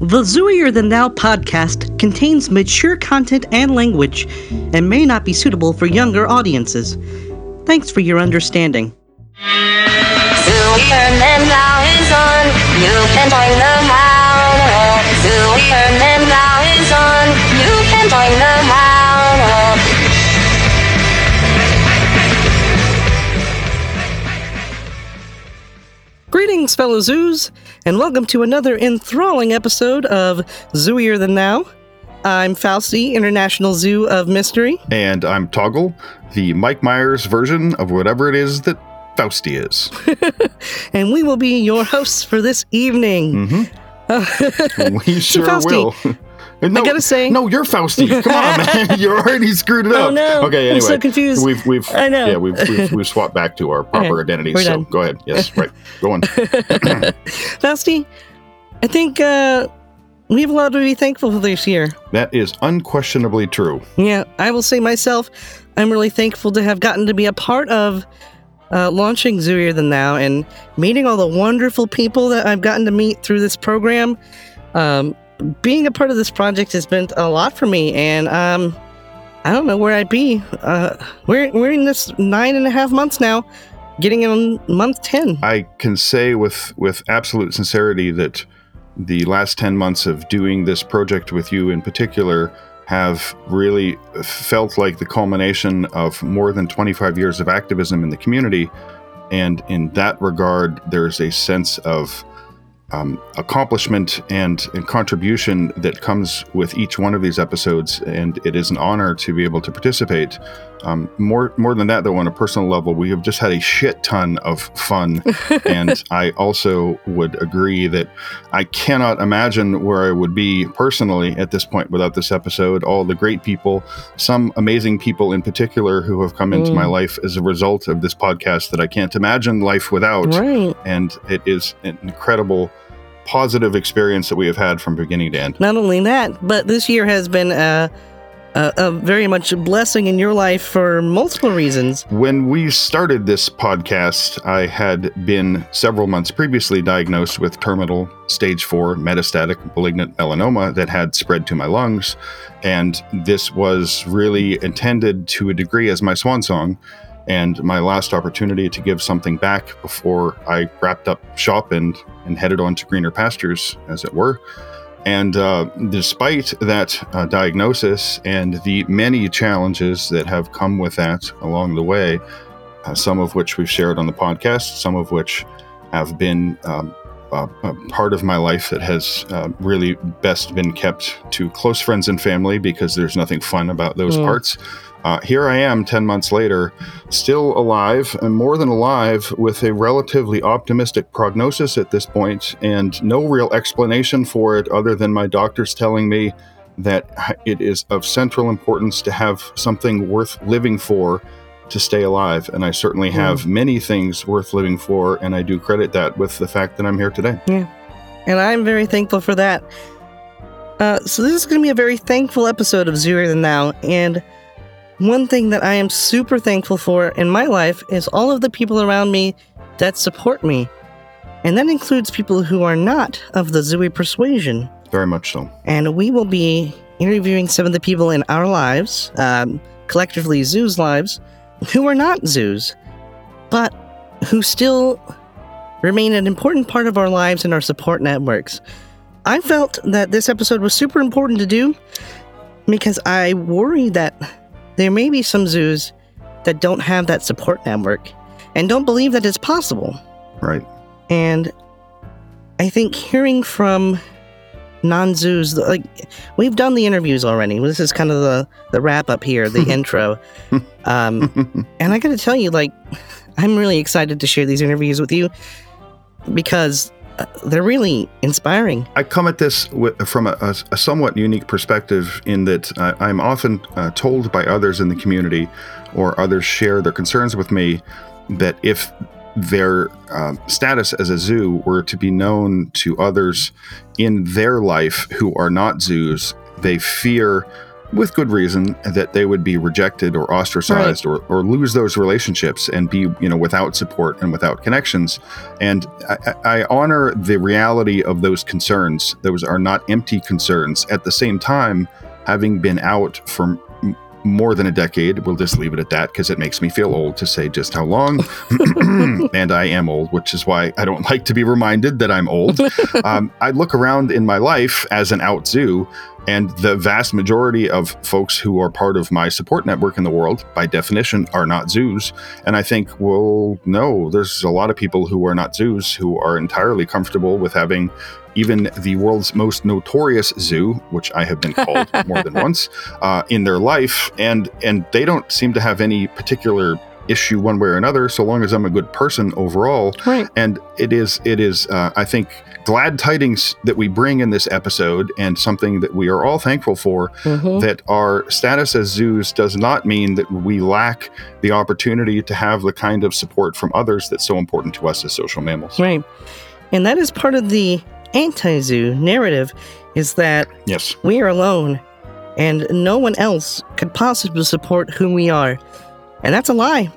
The Zooier Than Thou podcast contains mature content and language and may not be suitable for younger audiences. Thanks for your understanding. Zooier Than Thou is on. You can join the howl. Zooier Than Thou is on. You can join the howl. Greetings, fellow zoos, and welcome to another enthralling episode of Zooier Than Thou. I'm Fausty, International Zoo of Mystery. And I'm Toggle, the Mike Myers version of whatever it is that Fausty is. And we will be your hosts for this evening. Mm-hmm. We sure Fausty, will. No, I gotta say, no, you're Fausty. Come on, man. You're already screwed it up. Oh no. Okay, anyway, I'm so confused. We've I know. Yeah, we've swapped back to our proper identities. So go ahead. Yes, right. Go on. Fausty, I think we have a lot to be thankful for this year. That is unquestionably true. Yeah, I will say myself, I'm really thankful to have gotten to be a part of launching Zooier Than Thou and meeting all the wonderful people that I've gotten to meet through this program. Being a part of this project has been a lot for me, and I don't know where I'd be. We're in this 9.5 months now, getting in month 10. I can say with absolute sincerity that the last 10 months of doing this project with you in particular have really felt like the culmination of more than 25 years of activism in the community. And in that regard, there's a sense of accomplishment and contribution that comes with each one of these episodes, and it is an honor to be able to participate. More than that, though, on a personal level, we have just had a shit ton of fun, and I also would agree that I cannot imagine where I would be personally at this point without this episode. All the great people, some amazing people in particular who have come into my life as a result of this podcast that I can't imagine life without, right. And it is an incredible positive experience that we have had from beginning to end. Not only that, but this year has been a very much blessing in your life for multiple reasons. When we started this podcast, I had been several months previously diagnosed with terminal stage 4 metastatic malignant melanoma that had spread to my lungs, and this was really intended to a degree as my swan song and my last opportunity to give something back before I wrapped up shop and headed on to greener pastures, as it were. And despite that diagnosis and the many challenges that have come with that along the way, some of which we've shared on the podcast, some of which have been a part of my life that has really best been kept to close friends and family because there's nothing fun about those parts. Here I am 10 months later, still alive and more than alive, with a relatively optimistic prognosis at this point and no real explanation for it other than my doctors telling me that it is of central importance to have something worth living for to stay alive. And I certainly have many things worth living for, and I do credit that with the fact that I'm here today. Yeah, and I'm very thankful for that. So this is going to be a very thankful episode of Zooier Than Thou, and one thing that I am super thankful for in my life is all of the people around me that support me. And that includes people who are not of the Zooey persuasion. Very much so. And we will be interviewing some of the people in our lives, collectively zoos' lives, who are not zoos, but who still remain an important part of our lives and our support networks. I felt that this episode was super important to do because I worry that there may be some zoos that don't have that support network and don't believe that it's possible. Right. And I think hearing from non-zoos, like we've done the interviews already. This is kind of the wrap up here, the intro. And I got to tell you, like, I'm really excited to share these interviews with you because they're really inspiring. I come at this from a somewhat unique perspective in that I'm often told by others in the community, or others share their concerns with me, that if their status as a zoo were to be known to others in their life who are not zoos, they fear with good reason, that they would be rejected or ostracized, right, or lose those relationships and be, you know, without support and without connections. And I honor the reality of those concerns. Those are not empty concerns. At the same time, having been out for more than a decade, we'll just leave it at that because it makes me feel old to say just how long. And I am old, which is why I don't like to be reminded that I'm old. I look around in my life as an out zoo, and the vast majority of folks who are part of my support network in the world, by definition, are not zoos. And I think, well, no, there's a lot of people who are not zoos who are entirely comfortable with having even the world's most notorious zoo, which I have been called more than once, in their life. And they don't seem to have any particular issue one way or another, so long as I'm a good person overall. Right. And it is, I think, glad tidings that we bring in this episode, and something that we are all thankful for, mm-hmm, that our status as zoos does not mean that we lack the opportunity to have the kind of support from others that's so important to us as social mammals. Right. And that is part of the anti-zoo narrative, is that, yes, we are alone and no one else could possibly support who we are. And that's a lie.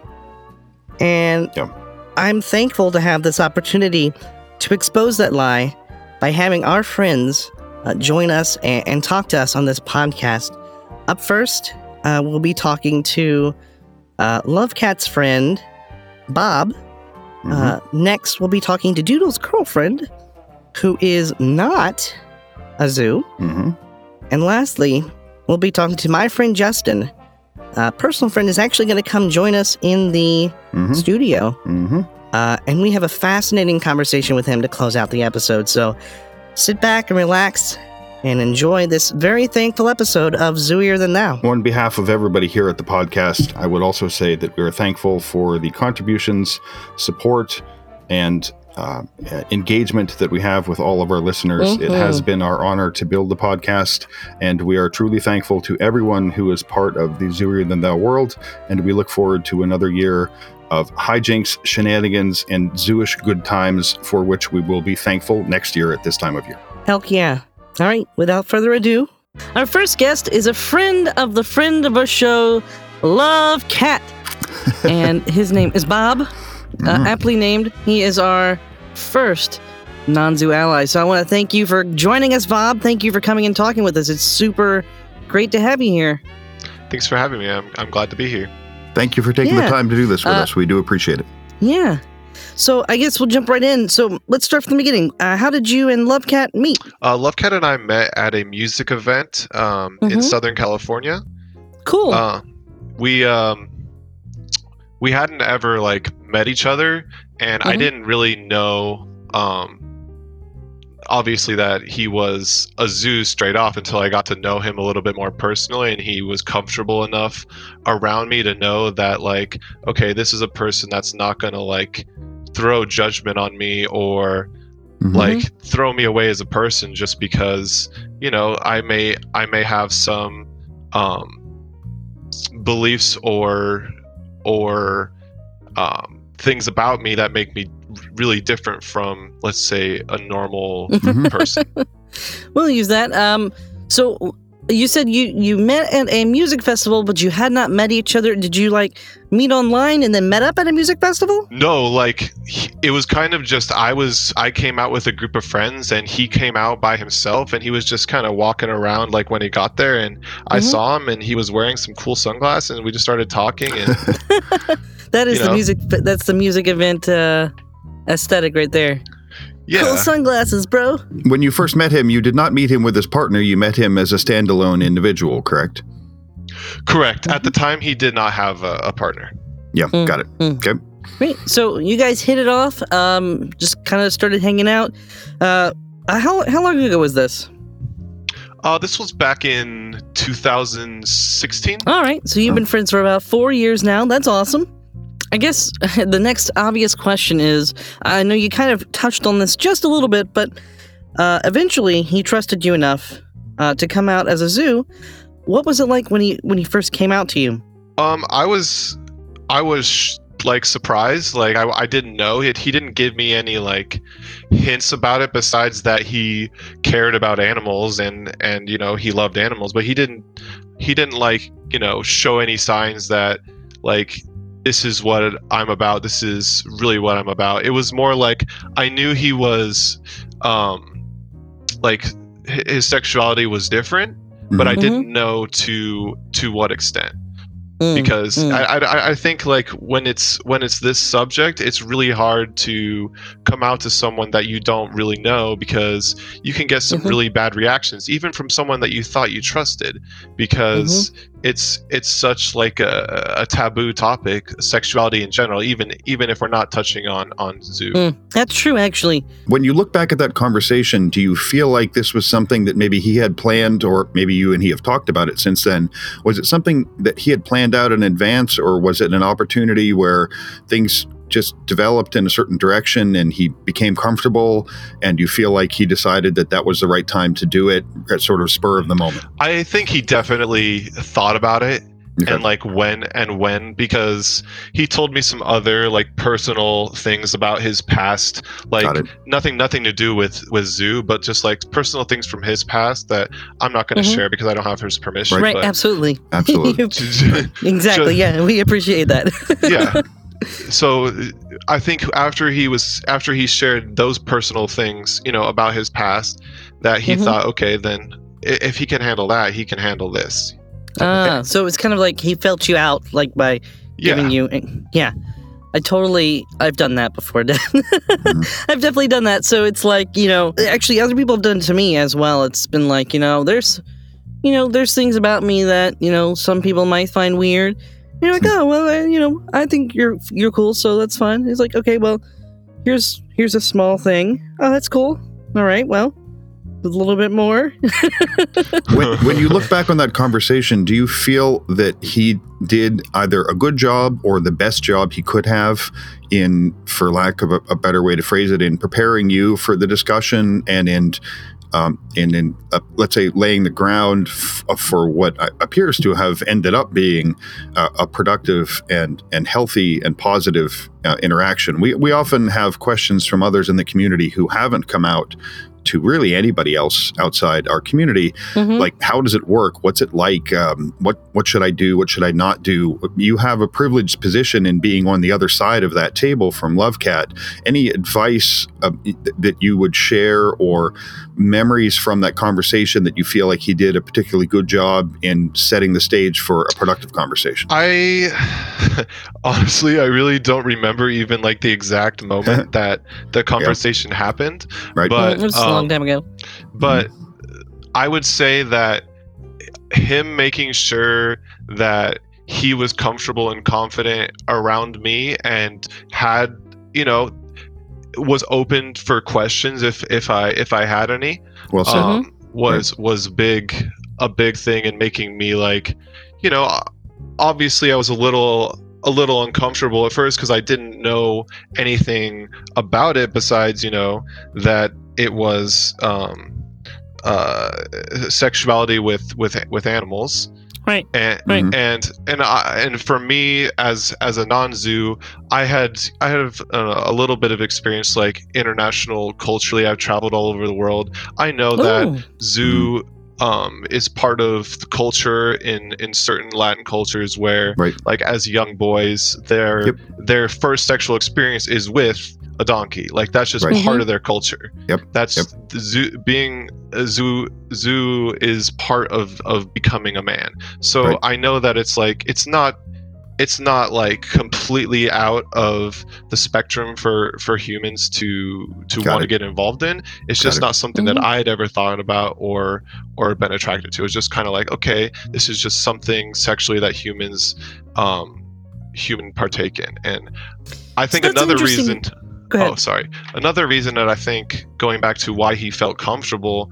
And yeah, I'm thankful to have this opportunity to expose that lie by having our friends join us and talk to us on this podcast. Up first, we'll be talking to Lovecat's friend, Bob. Mm-hmm. Next, we'll be talking to Doodle's girlfriend, who is not a zoo. Mm-hmm. And lastly, we'll be talking to my friend Justin. Personal friend is actually going to come join us in the, mm-hmm, studio. Mm-hmm. And we have a fascinating conversation with him to close out the episode. So sit back and relax and enjoy this very thankful episode of Zooier Than Thou. On behalf of everybody here at the podcast, I would also say that we are thankful for the contributions, support, and engagement that we have with all of our listeners. Mm-hmm. It has been our honor to build the podcast, and we are truly thankful to everyone who is part of the Zooier Than Thou world, and we look forward to another year of hijinks, shenanigans, and zooish good times, for which we will be thankful next year at this time of year. Heck yeah. All right, without further ado, our first guest is a friend of our show, Lovecat, and his name is Bob. Aptly named. He is our first non-zoo ally. So I want to thank you for joining us, Bob. Thank you for coming and talking with us. It's super great to have you here. Thanks for having me. I'm glad to be here. Thank you for taking the time to do this with us. We do appreciate it. Yeah. So I guess we'll jump right in. So let's start from the beginning. How did you and Lovecat meet? Lovecat and I met at a music event in Southern California. Cool. We hadn't ever met each other, and I didn't really know, obviously, that he was a zoo straight off until I got to know him a little bit more personally, and he was comfortable enough around me to know that, okay, this is a person that's not going to, throw judgment on me or, throw me away as a person just because, I may have some beliefs or things about me that make me really different from, let's say, a normal person. We'll use that. So you said you met at a music festival, but you had not met each other. Did you meet online and then met up at a music festival? No, it was kind of just I came out with a group of friends, and he came out by himself, and he was just kind of walking around when he got there, and I saw him, and he was wearing some cool sunglasses, and we just started talking. And that's the music event aesthetic right there. Yeah. Cool sunglasses, bro. When you first met him, you did not meet him with his partner. You met him as a standalone individual, correct? Correct. At the time, he did not have a partner. Yeah, got it. Okay. Great. So you guys hit it off. Just kind of started hanging out. How long ago was this? This was back in 2016. All right. So you've been friends for about 4 years now. That's awesome. I guess the next obvious question is, I know you kind of touched on this just a little bit, but eventually he trusted you enough to come out as a zoo. What was it like when he first came out to you? I was surprised. I didn't know it. He didn't give me any hints about it besides that he cared about animals and he loved animals, but he didn't. he didn't like, you know, show any signs that like, this is what I'm about. This is really what I'm about. It was more like I knew he was like his sexuality was different, but I didn't know to what extent. Because I think like when it's this subject, it's really hard to come out to someone that you don't really know, because you can get some really bad reactions, even from someone that you thought you trusted, because it's such like a taboo topic, sexuality in general, even if we're not touching on Zoo. That's true, actually. When you look back at that conversation, do you feel like this was something that maybe he had planned, or maybe you and he have talked about it since then? Was it something that he had planned out in advance, or was it an opportunity where things just developed in a certain direction and he became comfortable and you feel like he decided that that was the right time to do it at sort of spur of the moment? I think he definitely thought about it. Okay. And like when, because he told me some other like personal things about his past, like nothing to do with Zoo, but just like personal things from his past that I'm not going to share because I don't have his permission. Right. But absolutely. Exactly. Yeah. We appreciate that. Yeah. So I think after he shared those personal things, you know, about his past, that he thought, okay, then if he can handle that, he can handle this. So it's kind of like he felt you out, like by giving you. Yeah, I've done that before. I've definitely done that. So it's like, you know, actually other people have done it to me as well. It's been like, you know, there's things about me that, you know, some people might find weird. You're like, oh, well, I think you're cool, so that's fine. He's like, okay, well, here's a small thing. Oh, that's cool. All right, well, a little bit more. When you look back on that conversation, do you feel that he did either a good job or the best job he could have in, for lack of a better way to phrase it, in preparing you for the discussion and in let's say, laying the ground for what appears to have ended up being a productive and healthy and positive interaction? We often have questions from others in the community who haven't come out to really anybody else outside our community. Like, how does it work? What's it like? What should I do? What should I not do? You have a privileged position in being on the other side of that table from Lovecat. Any advice that you would share, or memories from that conversation that you feel like he did a particularly good job in setting the stage for a productive conversation? I really don't remember even like the exact moment that the conversation happened. Right. But it was a long time ago. But I would say that him making sure that he was comfortable and confident around me and had, you know, was open for questions if I had any, well said. Was a big thing in making me, like, you know, obviously I was a little uncomfortable at first because I didn't know anything about it besides, you know, that it was sexuality with animals. Right. And for me as a non-Zoo, I have a little bit of experience, like international culturally. I've traveled all over the world. I know that Zoo is part of the culture in certain Latin cultures where, like, as young boys, their first sexual experience is with a donkey. Like, that's just part of their culture. The zoo, being a zoo is part of becoming a man. So I know that it's like it's not like completely out of the spectrum for humans to want to get involved in. It's just not something that I had ever thought about or been attracted to. It's just kind of like, okay, this is just something sexually that human partake in. And I think another reason. Oh, sorry. Another reason that I think, going back to why he felt comfortable,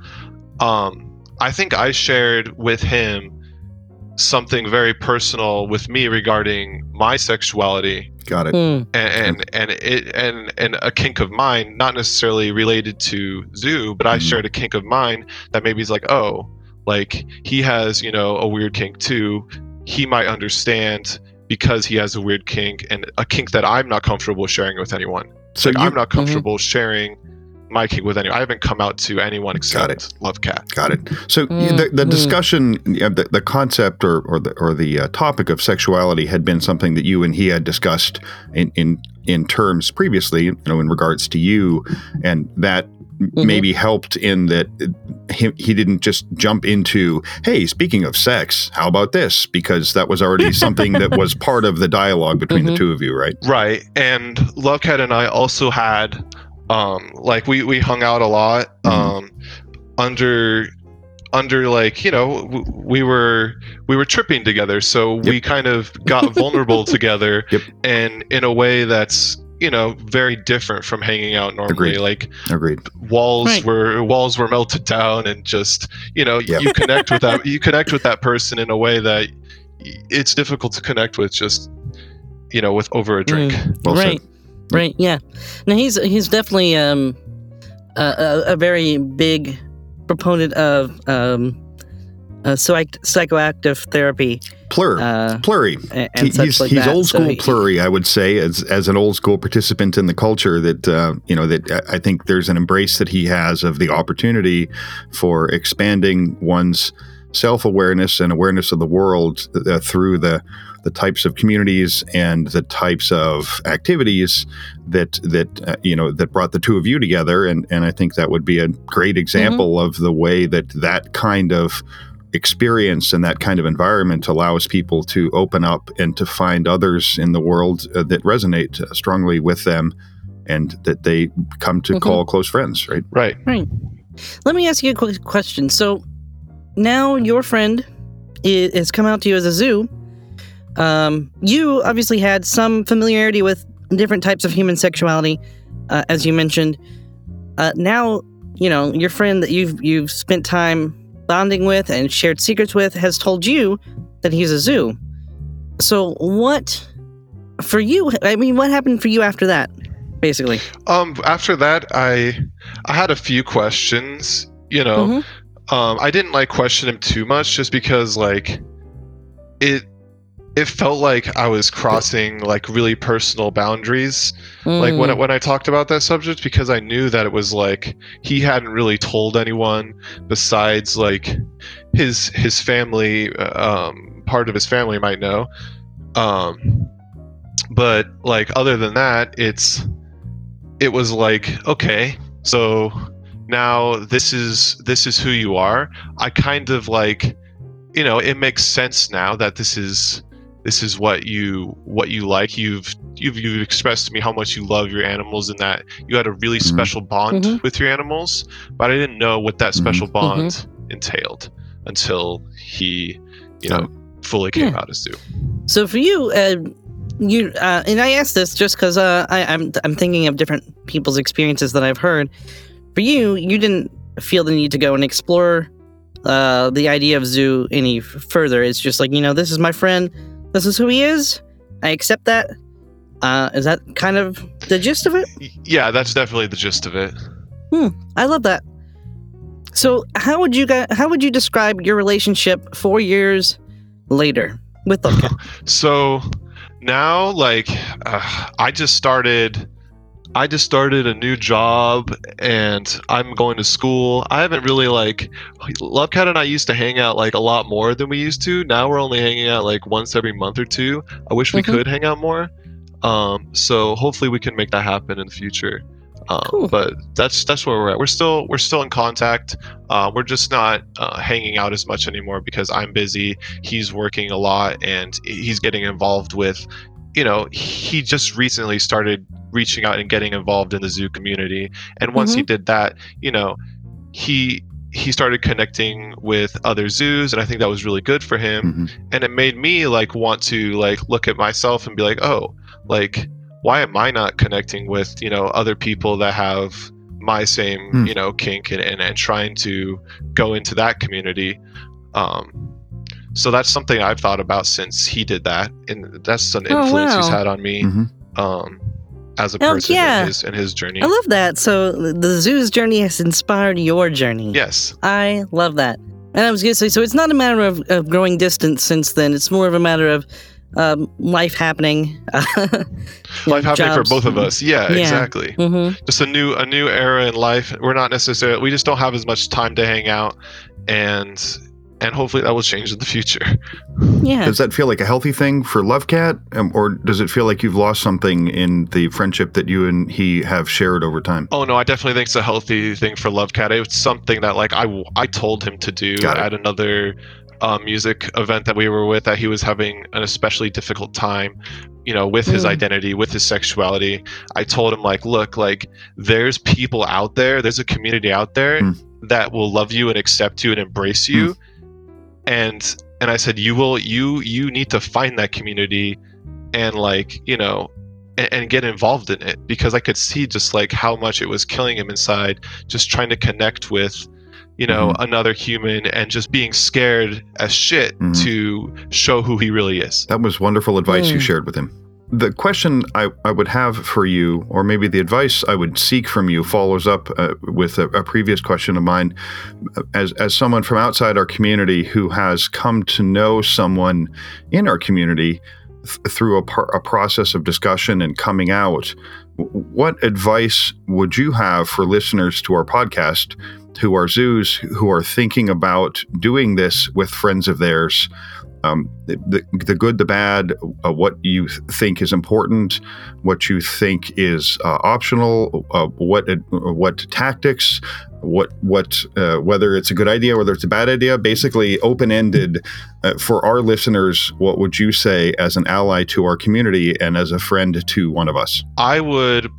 I think I shared with him something very personal with me regarding my sexuality. Got it. And a kink of mine, not necessarily related to Zoo, but I shared a kink of mine that maybe is like, oh, like he has, you know, a weird kink too. He might understand because he has a weird kink, and a kink that I'm not comfortable sharing with anyone. So like, I'm not comfortable sharing miking with anyone. I haven't come out to anyone except Lovecat. Got it. So the discussion, the concept or the topic of sexuality had been something that you and he had discussed in terms previously, you know, in regards to you, and that maybe helped in that he didn't just jump into, hey, speaking of sex, how about this? Because that was already something that was part of the dialogue between the two of you, right? Right. And Lovecat and I also had, we hung out a lot, we were tripping together. So we kind of got vulnerable together, and in a way that's, you know, very different from hanging out normally. Agreed. Walls were melted down, and just, you know, you connect with that. You connect with that person in a way that it's difficult to connect with just, you know, with over a drink. Well right, said. Right, yeah. Now he's definitely a very big proponent of psychoactive therapy. Pluri. He's old school, so Pluri, I would say, as an old school participant in the culture that, that I think there's an embrace that he has of the opportunity for expanding one's self-awareness and awareness of the world through the types of communities and the types of activities that brought the two of you together. And I think that would be a great example of the way that kind of experience and that kind of environment allows people to open up and to find others in the world that resonate strongly with them and that they come to call close friends, right? Right. Right. Let me ask you a quick question. So now your friend has come out to you as a zoo. You obviously had some familiarity with different types of human sexuality, as you mentioned. Now, you know, your friend that you've spent time bonding with and shared secrets with has told you that he's a zoo. So what happened for you after that, basically? After that, I had a few questions, you know. I didn't question him too much, just because it felt like I was crossing really personal boundaries. When I talked about that subject, because I knew that it was he hadn't really told anyone besides his family. Part of his family might know, but other than that, it was okay, so now this is who you are. I kind of you know, it makes sense now that this is what you like. You've expressed to me how much you love your animals, and that you had a really special bond with your animals, but I didn't know what that special bond entailed until he, you know, fully came out as zoo. So for you, and I asked this just because I'm thinking of different people's experiences that I've heard. For you, you didn't feel the need to go and explore the idea of zoo any further. It's just this is my friend. This is who he is. I accept that. Is that kind of the gist of it? Yeah, that's definitely the gist of it. I love that. So how would you describe your relationship 4 years later with them? So now, I just started a new job, and I'm going to school. I haven't really Lovecat and I used to hang out a lot more than we used to. Now we're only hanging out once every month or two. I wish we could hang out more. So hopefully we can make that happen in the future. Cool. But that's where we're at. We're still in contact. We're just not hanging out as much anymore because I'm busy. He's working a lot, and he's getting involved with. You know, he just recently started reaching out and getting involved in the zoo community. And once he did that, you know, he started connecting with other zoos, and I think that was really good for him. And it made me want to look at myself and be why am I not connecting with, you know, other people that have my same, you know, kink and trying to go into that community. So that's something I've thought about since he did that, and that's an influence he's had on me as a person in his journey. I love that. So the zoo's journey has inspired your journey. Yes. I love that. And I was going to say, so it's not a matter of growing distance since then. It's more of a matter of life happening. Life happening jobs. For both of us. Yeah, exactly. Mm-hmm. Just a new era in life. We're not necessarily, we just don't have as much time to hang out, and hopefully that will change in the future. Yeah. Does that feel like a healthy thing for Lovecat, or does it feel like you've lost something in the friendship that you and he have shared over time? Oh no, I definitely think it's a healthy thing for Lovecat. It's something that like I told him to do at another music event that we were with, that he was having an especially difficult time, you know, with his identity, with his sexuality. I told him like, look, like there's people out there, there's a community out there that will love you and accept you and embrace you. And I said, you need to find that community and like, you know, and get involved in it, because I could see just like how much it was killing him inside, just trying to connect with, you know, another human, and just being scared as shit to show who he really is. That was wonderful advice you shared with him. The question I would have for you, or maybe the advice I would seek from you, follows up with a previous question of mine. As someone from outside our community who has come to know someone in our community through a process of discussion and coming out, what advice would you have for listeners to our podcast who are zoos, who are thinking about doing this with friends of theirs? The good, the bad, what you think is important, what you think is optional, what tactics, what whether it's a good idea, whether it's a bad idea, basically open-ended for our listeners. What would you say as an ally to our community and as a friend to one of us? I would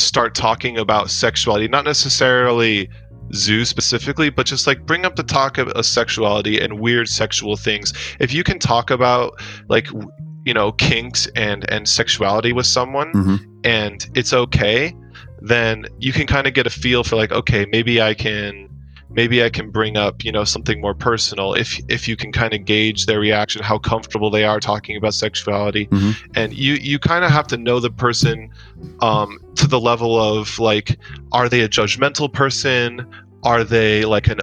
start talking about sexuality, not necessarily zoo specifically, but just like bring up the talk of sexuality and weird sexual things. If you can talk about like, you know, kinks and sexuality with someone and it's okay, then you can kind of get a feel for like, okay, maybe I can bring up, you know, something more personal if you can kind of gauge their reaction, how comfortable they are talking about sexuality. And you kind of have to know the person to the level of like, are they a judgmental person? Are they like an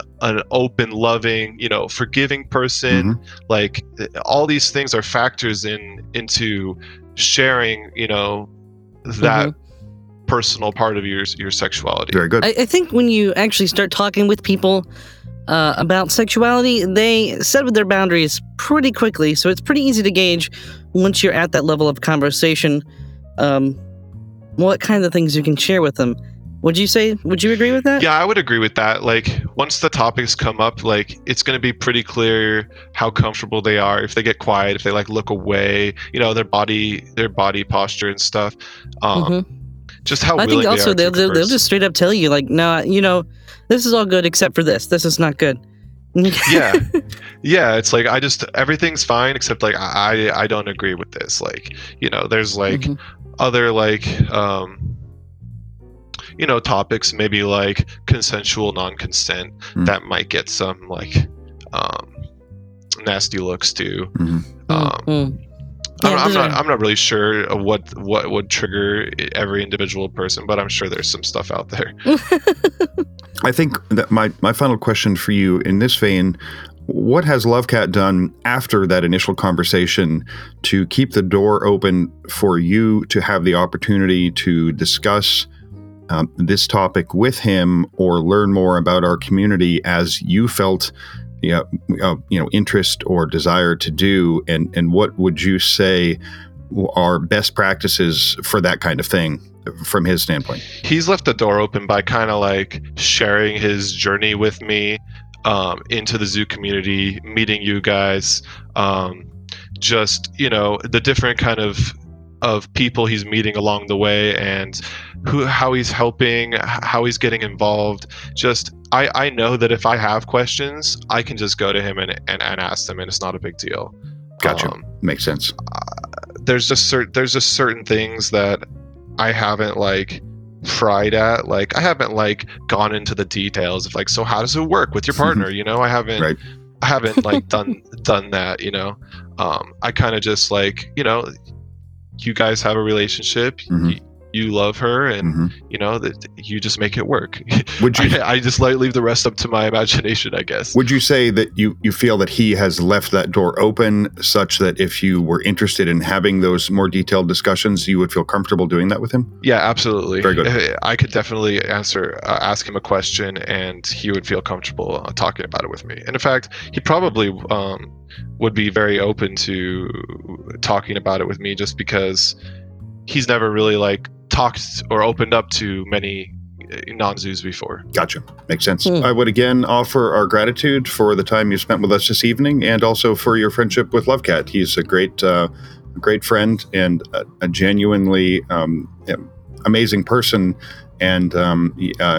open, loving, you know, forgiving person? Like all these things are factors into sharing, you know, that personal part of your sexuality. Very good. I think when you actually start talking with people about sexuality, they set with their boundaries pretty quickly, so it's pretty easy to gauge once you're at that level of conversation what kind of things you can share with them. Would you agree with that? Yeah, I would agree with that. Like once the topics come up, like it's going to be pretty clear how comfortable they are. If they get quiet, if they like look away, you know, their body posture and stuff. Just how I think also they'll just straight up tell you like, no, you know, this is all good except for this. This is not good. Yeah. It's like everything's fine except like I don't agree with this. Like, you know, there's like other like you know, topics maybe like consensual non-consent that might get some like nasty looks too. Yeah, I'm not really sure what would trigger every individual person, but I'm sure there's some stuff out there. I think that my final question for you in this vein, what has Lovecat done after that initial conversation to keep the door open for you to have the opportunity to discuss this topic with him or learn more about our community as you felt interest or desire to do, and what would you say are best practices for that kind of thing from his standpoint? He's left the door open by kind of like sharing his journey with me into the zoo community, meeting you guys, just, you know, the different kind of people he's meeting along the way and how he's helping, how he's getting involved. Just I know that if I have questions, I can just go to him and ask them, and it's not a big deal. Gotcha. Makes sense. There's just certain things that I haven't like tried at. Like I haven't like gone into the details of like, so how does it work with your partner? You know, I haven't like done that, you know. I kind of just like, you know, you guys have a relationship. you love her, and you know that you just make it work. Would you? I just leave the rest up to my imagination, I guess. Would you say that you feel that he has left that door open, such that if you were interested in having those more detailed discussions, you would feel comfortable doing that with him? Yeah, absolutely. Very good. I could definitely ask him a question, and he would feel comfortable talking about it with me. And in fact, he probably would be very open to talking about it with me, just because he's never really talked or opened up to many non-zoos before. Gotcha. Makes sense. I would again offer our gratitude for the time you spent with us this evening, and also for your friendship with Lovecat. He's a great friend, and a genuinely amazing person. And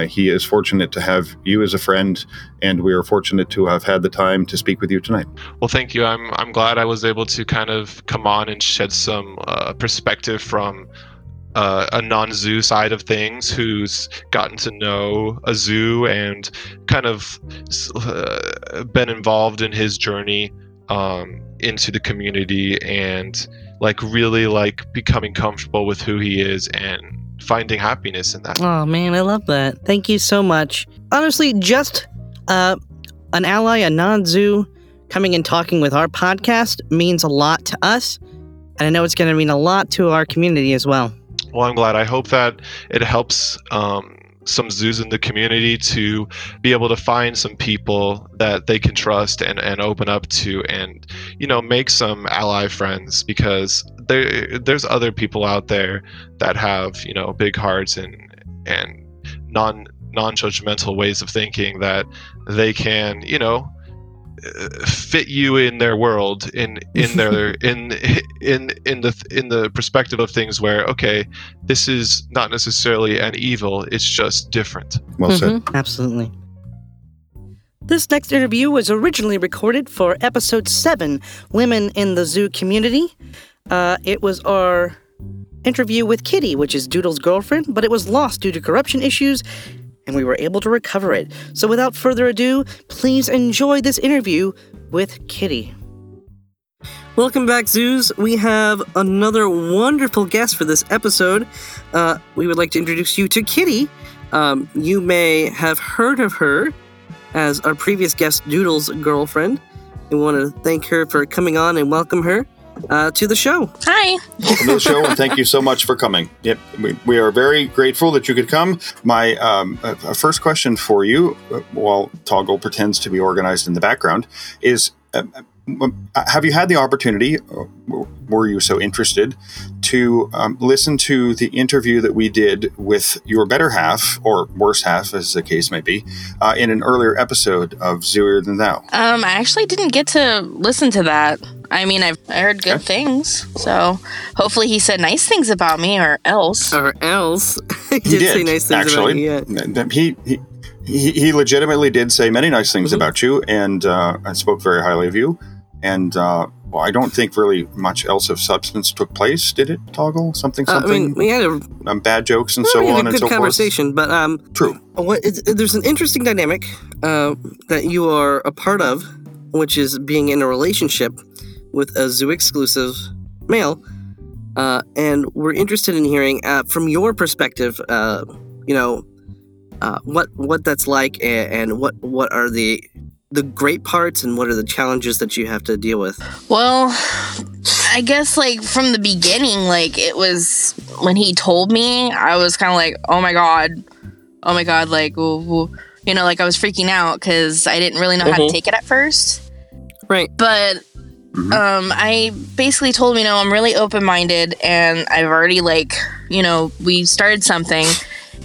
he is fortunate to have you as a friend, and we are fortunate to have had the time to speak with you tonight. Well, thank you. I'm glad I was able to kind of come on and shed some perspective from a non-zoo side of things, who's gotten to know a zoo and kind of been involved in his journey into the community, and really becoming comfortable with who he is and finding happiness in that. Oh man, I love that. Thank you so much. Honestly, just an ally, a non-zoo, coming and talking with our podcast means a lot to us, and I know it's going to mean a lot to our community as well. Well, I'm glad. I hope that it helps some zoos in the community to be able to find some people that they can trust and open up to, and make some ally friends, because there's other people out there that have big hearts and non-judgmental ways of thinking, that they can fit you in their world, in their in the perspective of things where, okay, this is not necessarily an evil, it's just different. Well said. Absolutely. This next interview was originally recorded for episode 7, Women in the Zoo Community. It was our interview with Kitty, which is Doodle's girlfriend, but it was lost due to corruption issues, and we were able to recover it. So without further ado, please enjoy this interview with Kitty. Welcome back, zoos. We have another wonderful guest for this episode. We would like to introduce you to Kitty. You may have heard of her as our previous guest, Doodle's girlfriend. We want to thank her for coming on and welcome her to the show. Hi. Welcome to the show, and thank you so much for coming. Yep, we are very grateful that you could come. My first question for you, while Toggle pretends to be organized in the background, is have you had the opportunity, were you so interested, to listen to the interview that we did with your better half, or worse half, as the case may be, in an earlier episode of Zooier Than Thou? I actually didn't get to listen to that. I mean, I've heard good things, so hopefully he said nice things about me, or else. Or else. He did say nice things actually about me. Yeah. He legitimately did say many nice things about you, and I spoke very highly of you. And well, I don't think really much else of substance took place, did it, Toggle? Something. I mean, we had bad jokes and so on and so forth. We had a good conversation, but true. There's an interesting dynamic that you are a part of, which is being in a relationship with a zoo exclusive male, and we're interested in hearing from your perspective, what that's like, and what are the great parts, and what are the challenges that you have to deal with. Well, I guess from the beginning, it was when he told me, I was kind of like, oh my god, I was freaking out because I didn't really know how to take it at first. Right, but. I basically told him, I'm really open-minded, and I've already, we started something,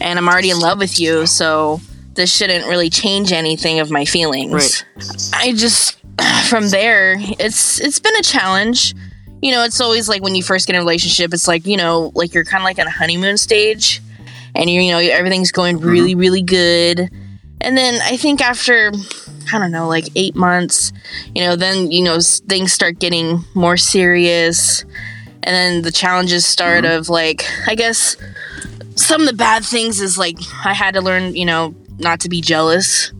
and I'm already in love with you, so this shouldn't really change anything of my feelings. Right. I just, from there, it's been a challenge. It's always when you first get in a relationship, it's you're kind of in a honeymoon stage, and you know, everything's going really, really good. And then I think after, 8 months, then, things start getting more serious. And then the challenges start of, I guess some of the bad things is, I had to learn, not to be jealous.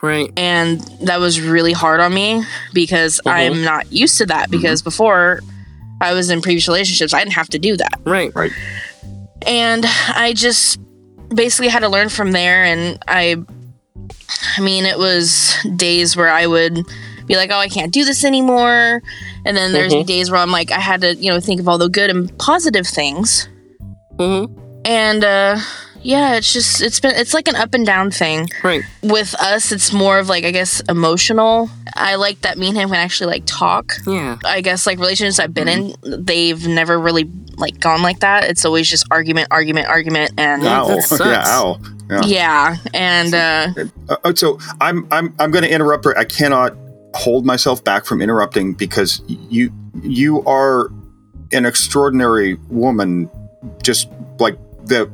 Right. And that was really hard on me because I'm not used to that, because before I was in previous relationships, I didn't have to do that. Right. And I just basically had to learn from there. And I mean, it was days where I would be like, oh, I can't do this anymore. And then there's days where I'm like, I had to, you know, think of all the good and positive things. And, yeah, it's just, it's like an up and down thing. Right. With us, it's more of like, I guess, emotional. I like that me and him can actually like talk. Yeah. I guess like relationships I've been in, they've never really like gone like that. It's always just argument. And that sucks. Yeah, ow. Yeah. And, so I'm going to interrupt her. I cannot hold myself back from interrupting because you are an extraordinary woman. Just like the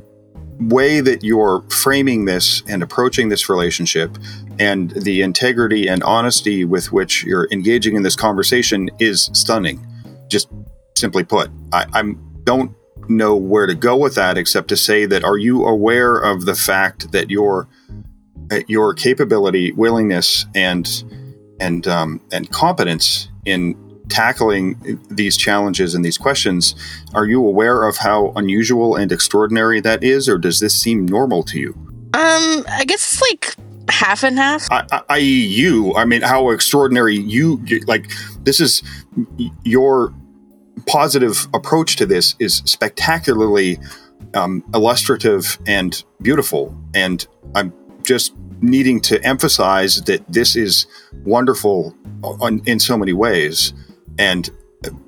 way that you're framing this and approaching this relationship and the integrity and honesty with which you're engaging in this conversation is stunning. Just simply put, I don't know where to go with that except to say that, are you aware of the fact that your capability, willingness, and competence in tackling these challenges and these questions, are you aware of how unusual and extraordinary that is, or does this seem normal to you? I guess it's like half and half. I mean, how extraordinary you like. This is your positive approach to this is spectacularly illustrative and beautiful, and I'm just needing to emphasize that this is wonderful in so many ways. And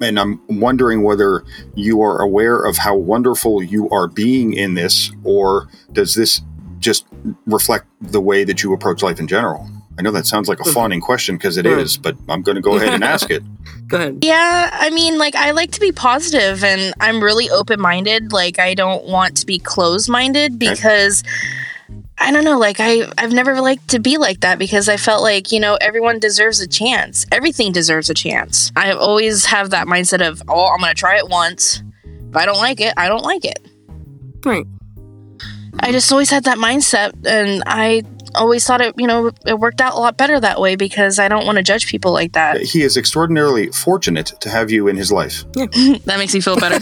I'm wondering whether you are aware of how wonderful you are being in this, or does this just reflect the way that you approach life in general? I know that sounds like a fawning question because it is, but I'm going to go ahead and ask it. Go ahead. Yeah, I mean, like, I like to be positive and I'm really open-minded. Like, I don't want to be closed-minded because... Okay. I don't know, like, I've never liked to be like that because I felt like, you know, everyone deserves a chance. Everything deserves a chance. I always have that mindset of, oh, I'm going to try it once. If I don't like it, I don't like it. Right. I just always had that mindset, and I always thought it, you know, it worked out a lot better that way because I don't want to judge people like that. He is extraordinarily fortunate to have you in his life. Yeah. That makes me feel better.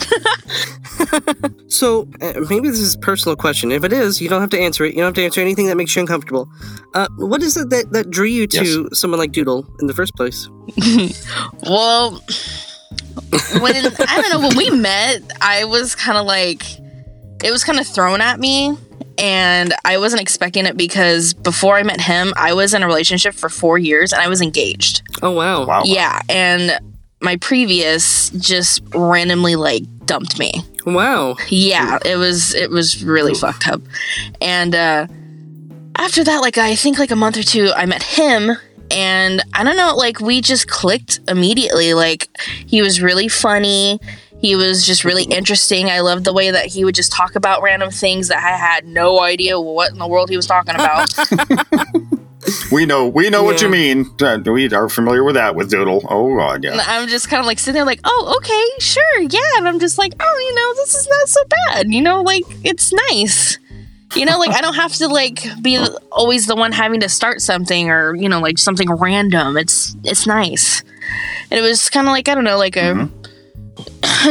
So maybe this is a personal question. If it is, you don't have to answer it. You don't have to answer anything that makes you uncomfortable. What is it that drew you to someone like Doodle in the first place? Well, when we met, I was kind of like, it was kind of thrown at me. And I wasn't expecting it because before I met him, I was in a relationship for 4 years and I was engaged. Oh, wow. Yeah. And my previous just randomly like dumped me. Wow. Yeah. It was really fucked up. And after that, like, I think like a month or two, I met him. And I don't know, like, we just clicked immediately. Like, he was really funny. He was just really interesting. I loved the way that he would just talk about random things that I had no idea what in the world he was talking about. We know what you mean. We are familiar with that with Doodle. Oh, God, yeah. And I'm just kind of like sitting there like, oh, okay, sure, yeah. And I'm just like, oh, you know, this is not so bad. You know, like, it's nice. You know, like, I don't have to, like, be always the one having to start something or, you know, like, something random. It's nice. And it was kind of like, I don't know, like a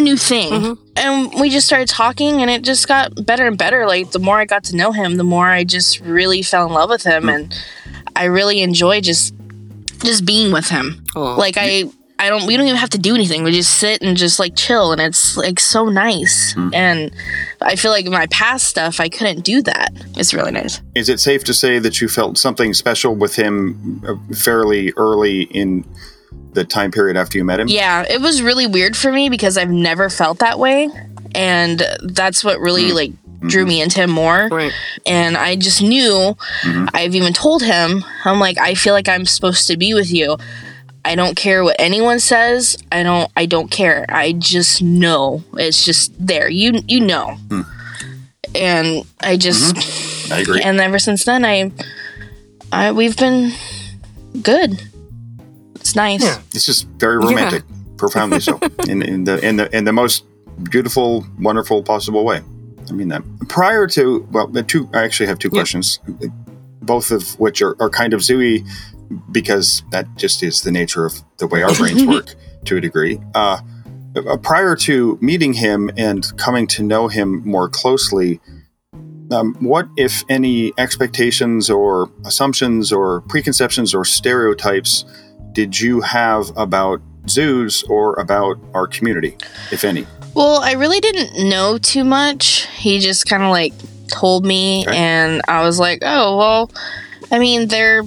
new thing. Mm-hmm. And we just started talking, and it just got better and better. Like, the more I got to know him, the more I just really fell in love with him, and I really enjoy just being with him. Aww. Like, we don't even have to do anything. We just sit and just like chill, and it's like so nice. Mm. And I feel like my past stuff, I couldn't do that. It's really nice. Is it safe to say that you felt something special with him fairly early in the time period after you met him? Yeah, it was really weird for me because I've never felt that way. And that's what really drew me into him more. Right. And I just knew, I've even told him, I'm like, I feel like I'm supposed to be with you. I don't care what anyone says. I don't care. I just know. It's just there. You know. Mm. And I just... I agree. And ever since then, we've been good. It's nice. Yeah. This is very romantic. Yeah. Profoundly so. in the most beautiful, wonderful possible way. I mean that. Prior to... Well, I actually have two questions. Both of which are kind of zooey, because that just is the nature of the way our brains work to a degree. prior to meeting him and coming to know him more closely, what, if any, expectations or assumptions or preconceptions or stereotypes did you have about zoos or about our community, if any? Well, I really didn't know too much. He just kind of like told me, okay. And I was like, oh, well, I mean, they're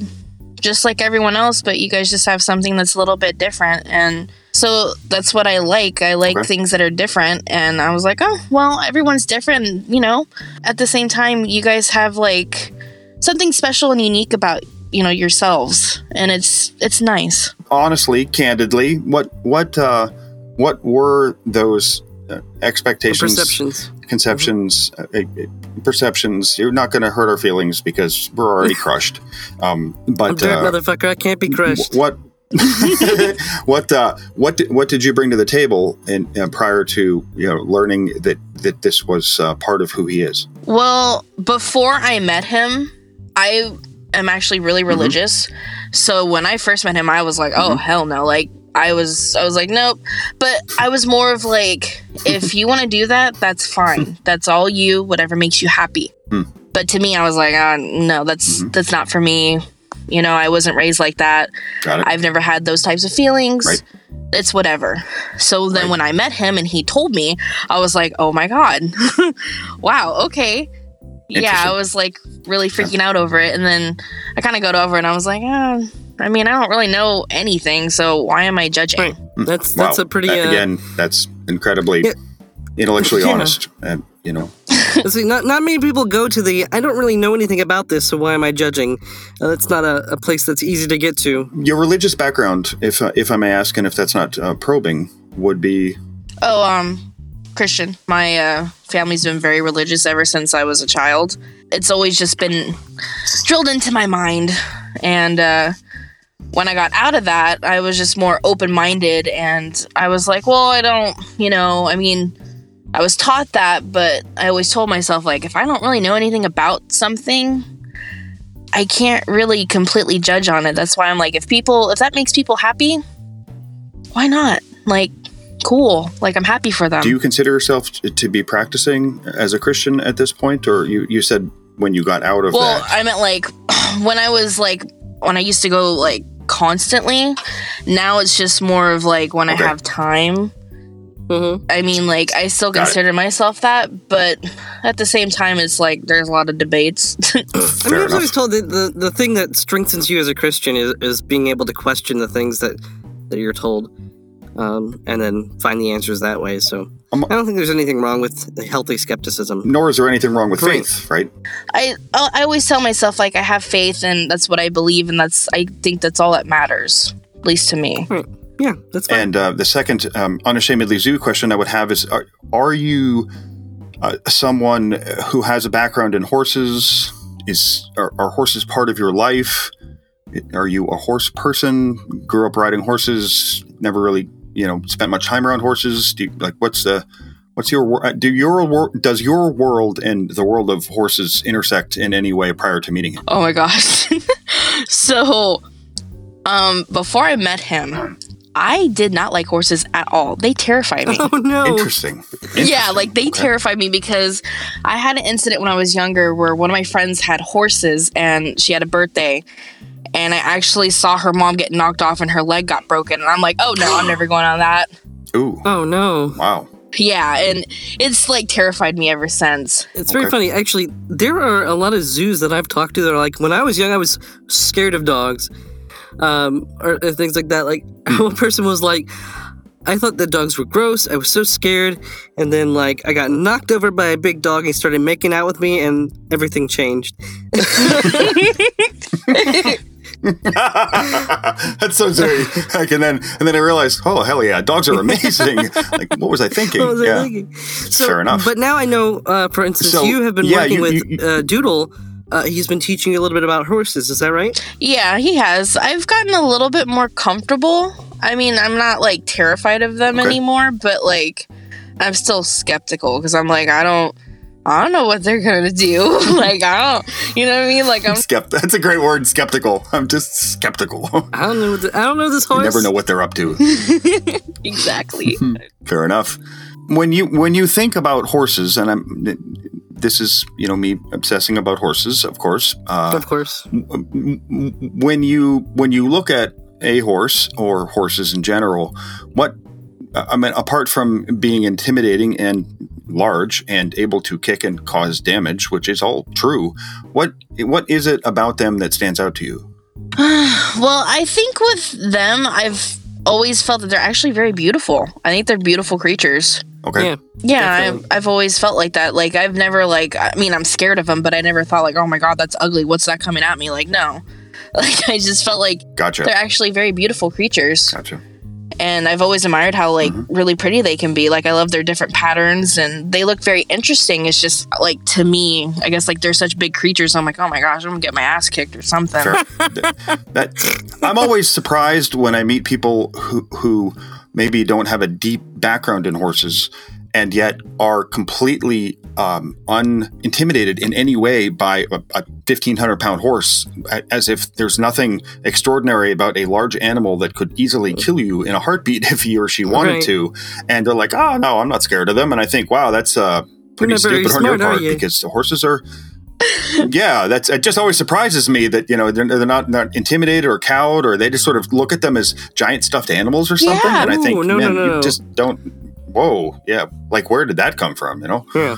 just like everyone else, but you guys just have something that's a little bit different. And so that's what I like. I like things that are different. And I was like, oh, well, everyone's different, you know. At the same time, you guys have like something special and unique about, you know, yourselves. And it's nice. Honestly, candidly, what were those expectations, conceptions, perceptions? You're not going to hurt our feelings because we're already crushed. But I'm dead, motherfucker, I can't be crushed. What did you bring to the table and prior to, you know, learning that this was part of who he is? Well, before I met him, I am actually really religious. Mm-hmm. So when I first met him, I was like, oh, hell no. Like, I was like, nope. But I was more of like, if you want to do that, that's fine. That's all you, whatever makes you happy. Mm. But to me, I was like, no, that's not for me. You know, I wasn't raised like that. Got it. I've never had those types of feelings. Right. It's whatever. So then when I met him and he told me, I was like, oh my God. Wow. Okay. Yeah. I was like really freaking out over it. And then I kind of got over it and I was like, I mean, I don't really know anything. So why am I judging? Right. That's a pretty, again, that's incredibly intellectually honest. And, you know, see, not many people go to the, I don't really know anything about this, so why am I judging? That's not a place that's easy to get to. Your religious background, if I may ask, and if that's not probing, would be? Oh, Christian. My family's been very religious ever since I was a child. It's always just been drilled into my mind. And when I got out of that, I was just more open-minded. And I was like, well, I don't, you know, I mean, I was taught that, but I always told myself, like, if I don't really know anything about something, I can't really completely judge on it. That's why I'm like, if that makes people happy, why not? Like, cool. Like, I'm happy for them. Do you consider yourself to be practicing as a Christian at this point? Or you said when you got out of that? Well, I meant like when I was like, when I used to go like constantly, now it's just more of like when I have time. Mm-hmm. I mean, like, I still consider myself that, but at the same time, it's like there's a lot of debates. I mean, I was always told that the thing that strengthens you as a Christian is being able to question the things that you're told, and then find the answers that way. So I don't think there's anything wrong with healthy skepticism. Nor is there anything wrong with faith, right? I always tell myself, like, I have faith, and that's what I believe, and I think that's all that matters, at least to me. Right. Yeah, that's fine. And the second unashamedly zoo question I would have is, are you someone who has a background in horses? Are horses part of your life? Are you a horse person? Grew up riding horses? Never really, you know, spent much time around horses? Do you, like, does your world and the world of horses intersect in any way prior to meeting him? Oh my gosh. So, before I met him, I did not like horses at all. They terrified me. Oh, no. Interesting. Yeah, like, they terrified me because I had an incident when I was younger where one of my friends had horses and she had a birthday. And I actually saw her mom get knocked off and her leg got broken. And I'm like, oh, no, I'm never going on that. Ooh. Oh, no. Wow. Yeah, and it's, like, terrified me ever since. It's very funny. Actually, there are a lot of zoos that I've talked to that are like, when I was young, I was scared of dogs. Or things like that. Like, one person was like, I thought the dogs were gross. I was so scared. And then, like, I got knocked over by a big dog and he started making out with me, and everything changed. That's so scary. Like, and then I realized, oh, hell yeah, dogs are amazing. Like, what was I thinking? So, fair enough. But now I know, for instance, you have been working with Doodle. He's been teaching you a little bit about horses. Is that right? Yeah, he has. I've gotten a little bit more comfortable. I mean, I'm not, like, terrified of them anymore, but, like, I'm still skeptical because I'm like, I don't... I don't know what they're gonna do. Like, I don't, you know what I mean? Like, I'm skeptical. That's a great word, skeptical. I'm just skeptical. I don't know. I don't know this horse. You never know what they're up to. Exactly. Fair enough. When you think about horses, and this is, you know, me obsessing about horses, of course. Of course. When you look at a horse or horses in general, apart from being intimidating and large and able to kick and cause damage, which is all true, what is it about them that stands out to you? Well, I think with them, I've always felt that they're actually very beautiful. I think they're beautiful creatures. Okay. Yeah, I've always felt like that. Like, I've never, like, I mean, I'm scared of them, but I never thought, like, oh my God, that's ugly. What's that coming at me? Like, no. Like, I just felt like they're actually very beautiful creatures. Gotcha. And I've always admired how, like, really pretty they can be. Like, I love their different patterns, and they look very interesting. It's just, like, to me, I guess, like, they're such big creatures. I'm like, oh my gosh, I'm gonna get my ass kicked or something. Sure. I'm always surprised when I meet people who maybe don't have a deep background in horses, and yet are completely unintimidated in any way by a 1,500-pound horse, as if there's nothing extraordinary about a large animal that could easily kill you in a heartbeat if he or she wanted to. And they're like, oh, no, I'm not scared of them. And I think, wow, that's pretty stupid on your part, because the horses are... Yeah, it just always surprises me that, you know, they're not intimidated or cowed, or they just sort of look at them as giant stuffed animals or something. Yeah, and I think, you just don't... Whoa, yeah. Like, where did that come from, you know? Yeah.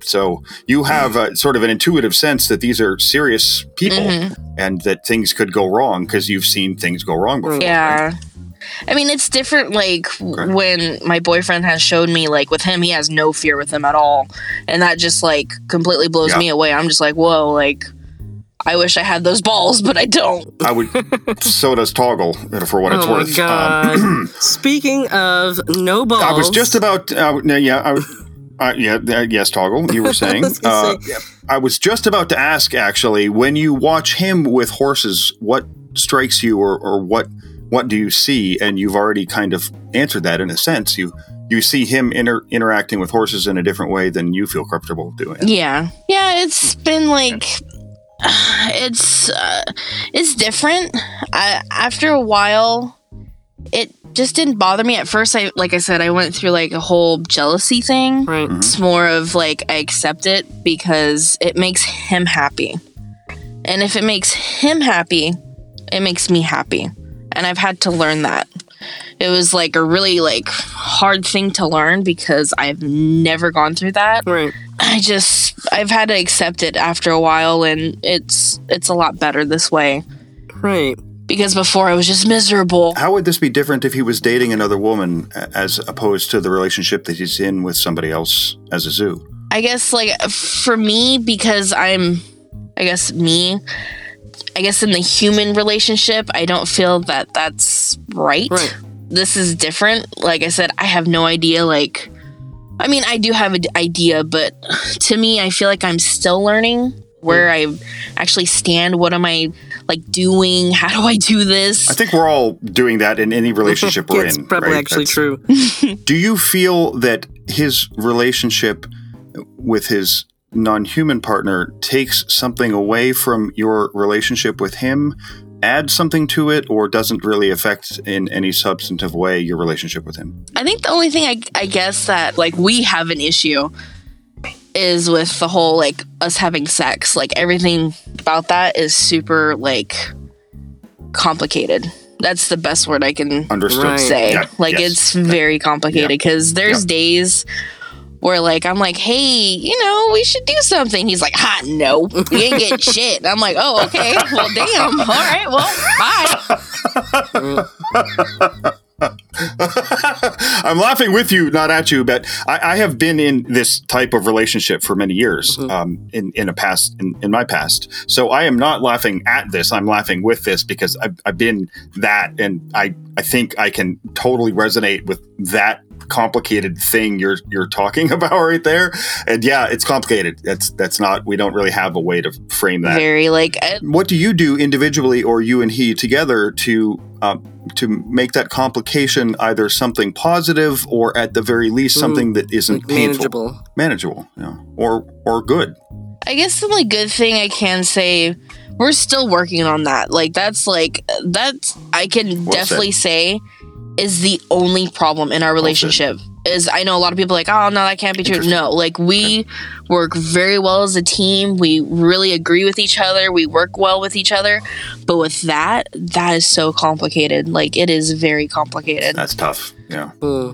So you have a, sort of an intuitive sense that these are serious people and that things could go wrong because you've seen things go wrong before. Yeah. Right? I mean, it's different, like, when my boyfriend has showed me, like, with him, he has no fear with him at all. And that just, like, completely blows me away. I'm just like, whoa, like... I wish I had those balls, but I don't. I would. So does Toggle, for what it's worth. Oh, my God. Speaking of no balls. I was just about. Yes, Toggle, you were saying. I was just about to ask, actually, when you watch him with horses, what strikes you, or what do you see? And you've already kind of answered that in a sense. You see him interacting with horses in a different way than you feel comfortable doing. Yeah. Yeah, it's been like... It's different. After a while, it just didn't bother me at first. I went through like a whole jealousy thing. Right. It's more of like I accept it because it makes him happy, and if it makes him happy, it makes me happy. And I've had to learn that. It was like a really like hard thing to learn because I've never gone through that. Right. I've had to accept it after a while, and it's a lot better this way. Right. Because before I was just miserable. How would this be different if he was dating another woman as opposed to the relationship that he's in with somebody else as a zoo? I guess like for me, because I guess in the human relationship, I don't feel that that's right. Right. This is different. Like I said, I have no idea. Like, I mean, I do have an idea, but to me, I feel like I'm still learning where I actually stand. What am I like doing? How do I do this? I think we're all doing that in any relationship we're in. It's probably true. Do you feel that his relationship with his non-human partner takes something away from your relationship with him, adds something to it, or doesn't really affect in any substantive way your relationship with him? I think the only thing I guess that like we have an issue is with the whole like us having sex. Like everything about that is super like complicated. That's the best word I can say. Yeah. Like it's very complicated because there's days where like I'm like, hey, you know, we should do something. He's like, ha, no, you ain't get shit. I'm like, oh, okay, well, damn, all right, well, bye. I'm laughing with you, not at you, but I have been in this type of relationship for many years, in my past. So I am not laughing at this. I'm laughing with this because I've been that, and I think I can totally resonate with that complicated thing you're talking about right there. And yeah, it's complicated. That's not, we don't really have a way to frame that. Very like, what do you do individually or you and he together to make that complication either something positive or at the very least something that isn't like painful, manageable, yeah, or good. I guess the only good thing I can say, we're still working on that. That's I can definitely say is the only problem in our relationship. Is I know a lot of people are like, oh no, that can't be true. No, we work very well as a team. We really agree with each other. We work well with each other. But with that is so complicated. It is very complicated. That's tough. Yeah. Ooh.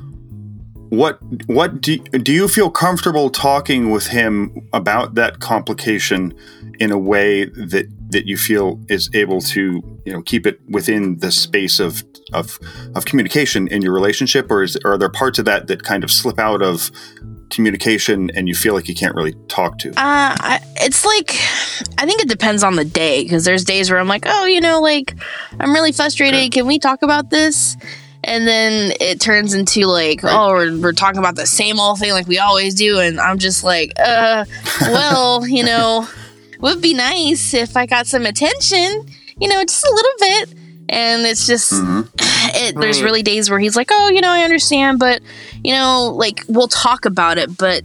What do you feel comfortable talking with him about that complication in a way that you feel is able to, keep it within the space of communication in your relationship, or are there parts of that kind of slip out of communication and you feel like you can't really talk to? I think it depends on the day, because there's days where I'm like, oh, I'm really frustrated. Okay. Can we talk about this? And then it turns into right. Oh, we're talking about the same old thing like we always do. And I'm just like, would be nice if I got some attention, just a little bit. And it's just, there's really days where he's like, oh, I understand, but, we'll talk about it. But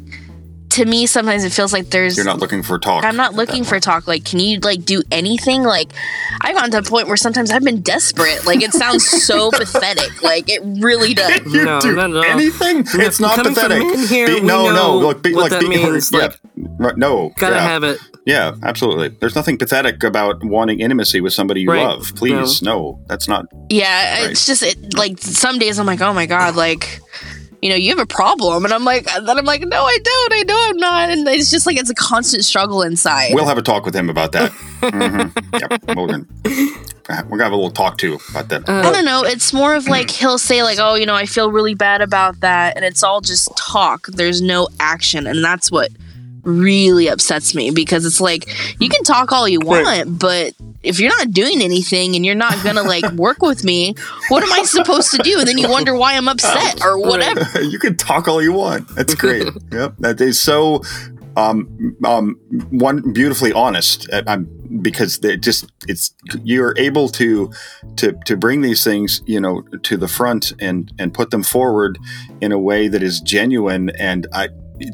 to me, sometimes it feels like you're not looking for talk. I'm not looking for talk. Can you, do anything? I've gotten to a point where sometimes I've been desperate. It sounds so pathetic. It really does. No. Anything? It's not pathetic. That means. No. Gotta have it. Yeah, absolutely. There's nothing pathetic about wanting intimacy with somebody you love. Please, no. That's not. Yeah, right. It's just some days I'm like, oh my God, you have a problem. And I'm like, no, I don't. I know I'm not. And it's just it's a constant struggle inside. We'll have a talk with him about that. Yep, we're going to have a little talk too about that. I don't know. It's more of he'll say oh, I feel really bad about that. And it's all just talk. There's no action. And that's what really upsets me, because it's you can talk all you want, but if you're not doing anything and you're not gonna work with me, what am I supposed to do? And then you wonder why I'm upset or whatever. You can talk all you want. That's great. Yep, that is so one beautifully honest. Because they just you're able to bring these things to the front and put them forward in a way that is genuine, and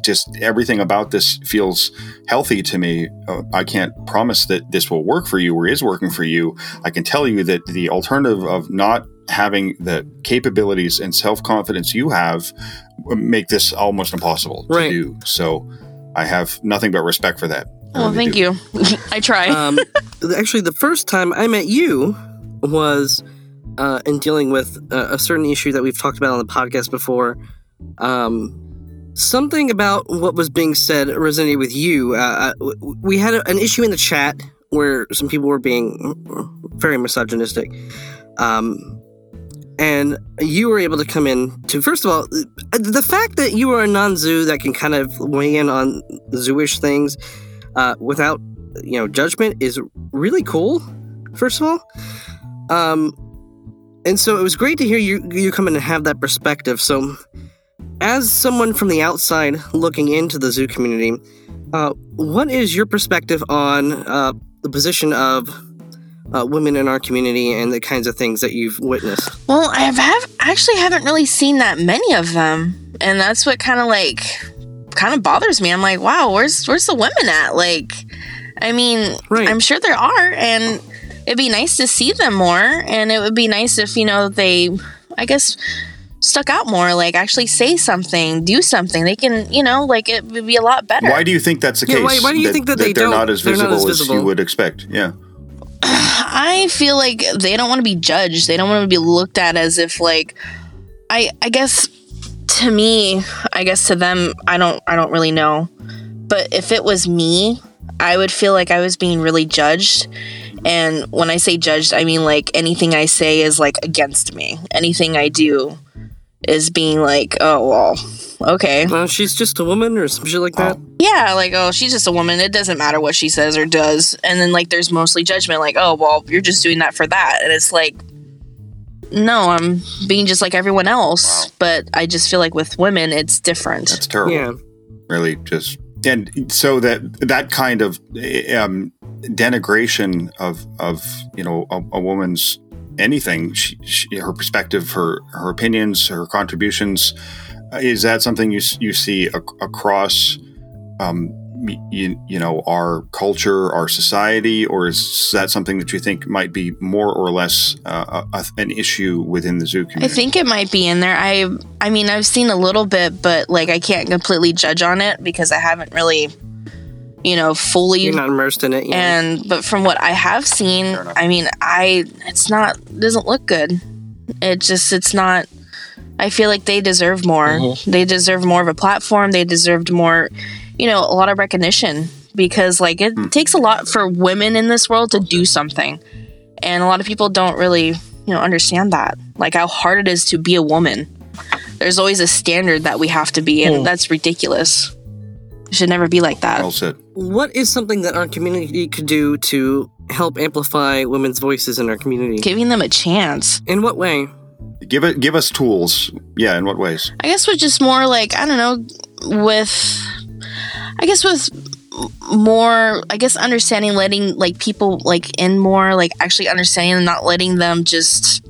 just everything about this feels healthy to me. I can't promise that this will work for you or is working for you. I can tell you that the alternative of not having the capabilities and self-confidence you have make this almost impossible to do. So I have nothing but respect for that. Oh, thank you. I try. Actually, the first time I met you was in dealing with a certain issue that we've talked about on the podcast before. Something about what was being said resonated with you. We had an issue in the chat where some people were being very misogynistic. And you were able to come in to, first of all, the fact that you are a non-zoo that can kind of weigh in on zooish things without, judgment is really cool, first of all. And so it was great to hear you come in and have that perspective. So, as someone from the outside looking into the zoo community, what is your perspective on the position of women in our community and the kinds of things that you've witnessed? Well, I haven't really seen that many of them, and that's what kind of bothers me. I'm like, wow, where's the women at? I'm sure there are, and it'd be nice to see them more, and it would be nice if they, I guess, stuck out more, actually say something, do something. They can, it would be a lot better. Why do you think that's the case? Why do you think that they're not as visible as you would expect? Yeah. I feel like they don't want to be judged. They don't want to be looked at as if I guess to me, I guess to them, I don't really know. But if it was me, I would feel like I was being really judged. And when I say judged, I mean anything I say is against me. Anything I do is being oh, well, okay. Well, she's just a woman or some shit like that? Yeah, oh, she's just a woman. It doesn't matter what she says or does. And then, there's mostly judgment. Oh, well, you're just doing that for that. And it's no, I'm being just like everyone else. Wow. But I just feel like with women, it's different. That's terrible. Yeah. Really just... And so that kind of denigration of you know a woman's anything, her perspective, her opinions, her contributions, is that something you see across you know our culture, our society, or is that something that you think might be more or less an issue within the zoo community? I think it might be in there. I mean, I've seen a little bit, but like I can't completely judge on it because I haven't really, you know, fully. You're not immersed in it. Yet. But from what I have seen, I mean, it doesn't look good. It's not. I feel like they deserve more. Mm-hmm. They deserve more of a platform. They deserved more, you know, a lot of recognition because like it takes a lot for women in this world to do something. And a lot of people don't really, you know, understand that. Like how hard it is to be a woman. There's always a standard that we have to be in. Mm. That's ridiculous. It should never be like that. Well said. What is something that our community could do to help amplify women's voices in our community? Giving them a chance. In what way? Give us tools. Yeah, in what ways? I guess with just more like, I don't know, with more understanding, letting like people like in more, like actually understanding and not letting them just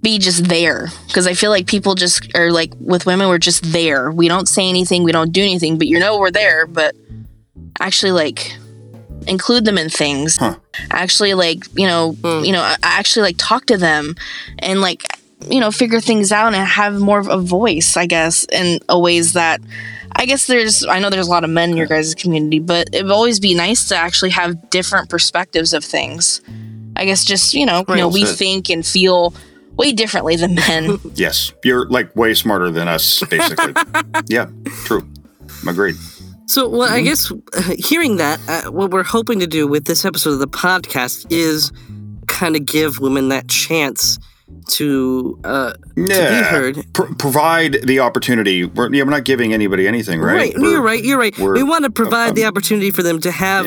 be just there. Because I feel like people just are like, with women, we're just there. We don't say anything, we don't do anything, but you know we're there, but actually like include them in things. Huh. Actually like, you know, actually like talk to them and like, you know, figure things out and have more of a voice, I guess, in a ways that I guess I know there's a lot of men in your guys' community, but it would always be nice to actually have different perspectives of things. I guess just, you know, we think and feel way differently than men. Yes. You're like way smarter than us, basically. Yeah, true. Agreed. So, well, I guess hearing that, what we're hoping to do with this episode of the podcast is kind of give women that chance to be heard. Provide the opportunity. We're not giving anybody anything, right? Right. You're right. We want to provide the opportunity for them to have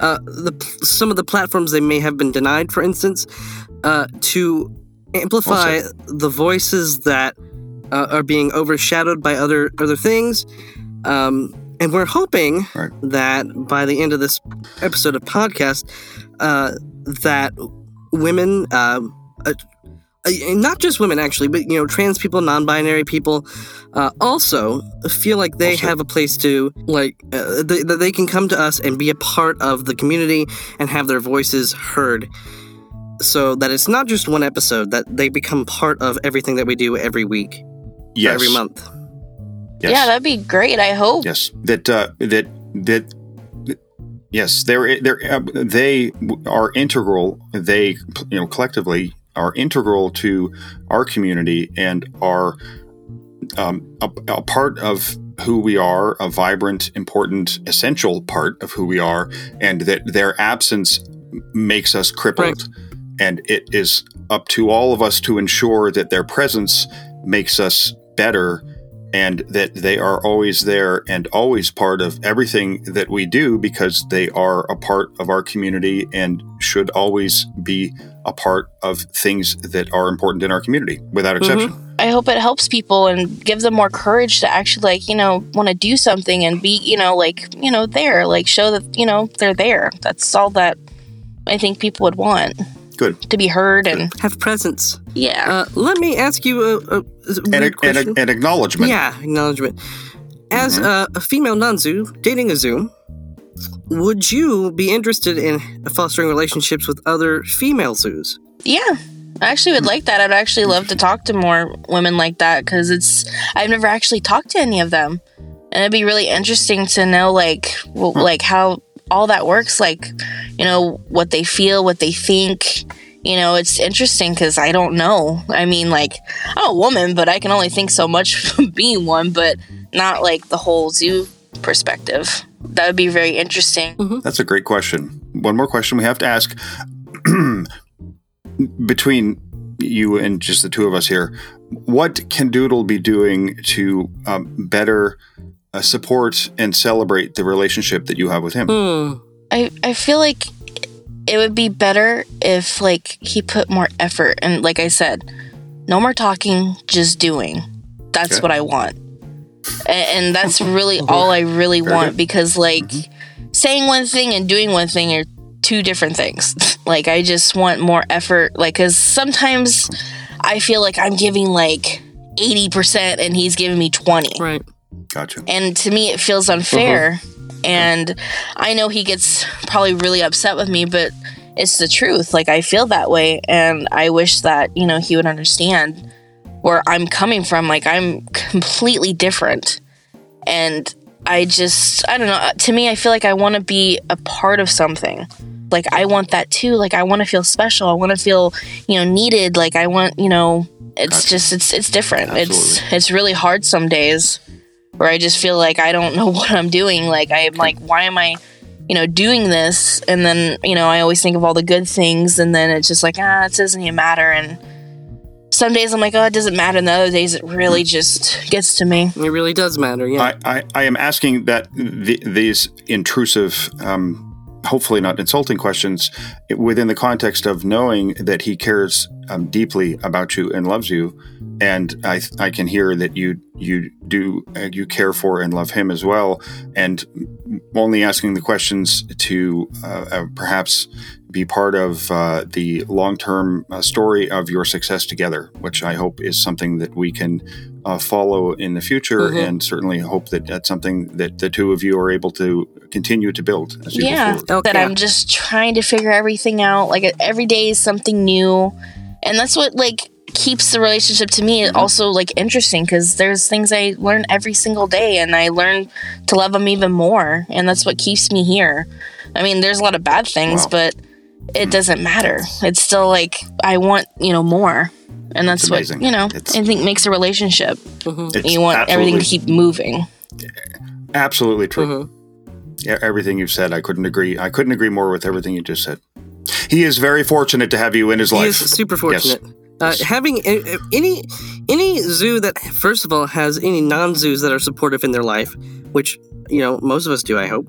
some of the platforms they may have been denied, for instance, to amplify the voices that are being overshadowed by other things. And we're hoping that by the end of this episode of podcast, that women, not just women actually, but you know, trans people, non-binary people, also feel like they have a place to, like, that they can come to us and be a part of the community and have their voices heard. So that it's not just one episode, that they become part of everything that we do every week, every month. Yes. Yeah, that'd be great. I hope. Yes, that they are integral. They, you know, collectively are integral to our community and are a part of who we are, a vibrant, important, essential part of who we are, and that their absence makes us crippled. Right. And it is up to all of us to ensure that their presence makes us better, and that they are always there and always part of everything that we do, because they are a part of our community and should always be a part of things that are important in our community, without exception. Mm-hmm. I hope it helps people and gives them more courage to actually, like, you know, want to do something and be, you know, like, you know, there, like, show that, you know, they're there. That's all that I think people would want. Good. To be heard and have presence. Yeah. Let me ask you an acknowledgement. Yeah, acknowledgement. As a female non-zoo dating a zoo, would you be interested in fostering relationships with other female zoos? Yeah, I actually would like that. I'd actually love to talk to more women like that, because I've never actually talked to any of them, and it'd be really interesting to know like how all that works, like, you know, what they feel, what they think. You know, it's interesting because I don't know. I mean, like, I'm a woman, but I can only think so much from being one, but not like the whole zoo perspective. That would be very interesting. Mm-hmm. That's a great question. One more question we have to ask between you and just the two of us here. What can Doodle be doing to better support and celebrate the relationship that you have with him? I feel like It would be better if, like, he put more effort. And like I said, no more talking, just doing. That's what I want. And that's really all I really want, because, like, saying one thing and doing one thing are two different things. Like, I just want more effort. Like, because sometimes I feel like I'm giving, like, 80% and he's giving me 20. Right. Gotcha. And to me, it feels unfair. And I know he gets probably really upset with me, but it's the truth. Like, I feel that way, and I wish that, you know, he would understand where I'm coming from. Like, I'm completely different, and I just, I don't know. To me, I feel like I want to be a part of something. Like, I want that too. Like, I want to feel special. I want to feel, you know, needed. Like, I want, you know, it's just, it's different. Absolutely. It's really hard some days, where I just feel like I don't know what I'm doing. Like, I'm like, why am I, you know, doing this? And then, you know, I always think of all the good things, and then it's just like, it doesn't even matter. And some days I'm like, it doesn't matter. And the other days it really just gets to me. It really does matter, yeah. I am asking that these intrusive, hopefully not insulting questions, within the context of knowing that he cares deeply about you and loves you, and I can hear that you do you care for and love him as well, and only asking the questions to perhaps be part of the long-term story of your success together, which I hope is something that we can follow in the future, and certainly hope that that's something that the two of you are able to continue to build as you go forward. That I'm just trying to figure everything out. Like, every day is something new, and that's what, like, keeps the relationship to me also, like, interesting, because there's things I learn every single day, and I learn to love him even more, and that's what keeps me here. I mean, there's a lot of bad things, but it doesn't matter. It's still like, I want, you know, more. And that's what, you know, I think makes a relationship. You want everything to keep moving. Absolutely true. Yeah, everything you've said, I couldn't agree more with everything you just said. He is very fortunate to have you in his life. He is super fortunate. Yes. Having any zoo that, first of all, has any non-zoos that are supportive in their life, which, you know, most of us do, I hope,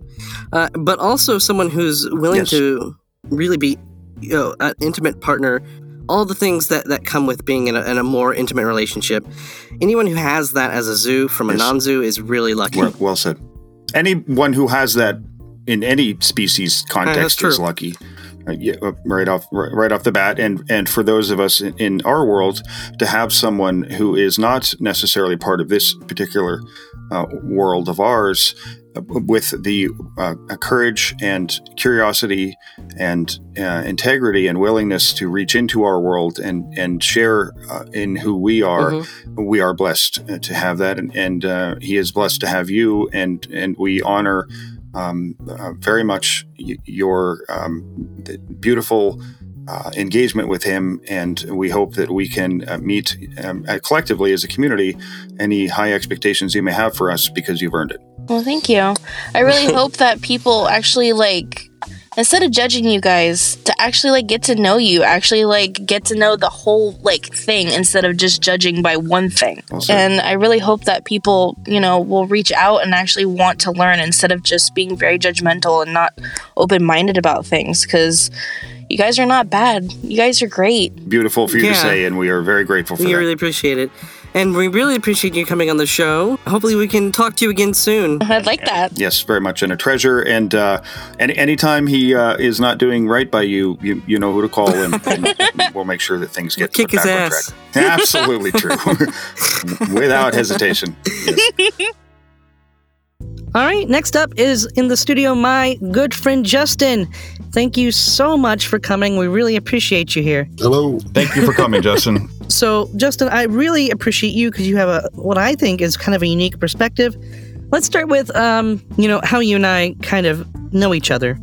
but also someone who's willing to really be, you know, an intimate partner, all the things that come with being in a more intimate relationship. Anyone who has that as a zoo from a non-zoo is really lucky. Well said. Anyone who has that in any species context is lucky. Right off the bat, and for those of us in our world, to have someone who is not necessarily part of this particular world of ours, with the courage and curiosity and integrity and willingness to reach into our world and share in who we are, we are blessed to have that, and he is blessed to have you, and we honor very much your beautiful engagement with him, and we hope that we can meet collectively as a community any high expectations you may have for us, because you've earned it. Well, thank you. I really hope that people actually, like, instead of judging you guys, to actually, like, get to know you, actually, like, get to know the whole, like, thing, instead of just judging by one thing. Also. And I really hope that people, you know, will reach out and actually want to learn, instead of just being very judgmental and not open-minded about things, because you guys are not bad. You guys are great. Beautiful for you to say, and we are very grateful for that. We really appreciate it. And we really appreciate you coming on the show. Hopefully we can talk to you again soon. I'd like that. Yes, very much. And a treasure. And anytime he is not doing right by you know who to call him. And we'll make sure that things get back his ass on track. Absolutely true. Without hesitation. Yes. All right, next up is in the studio my good friend Justin. Thank you so much for coming. We really appreciate you here. Hello. Thank you for coming, Justin. So, Justin, I really appreciate you because you have what I think is kind of a unique perspective. Let's start with, you know, how you and I kind of know each other.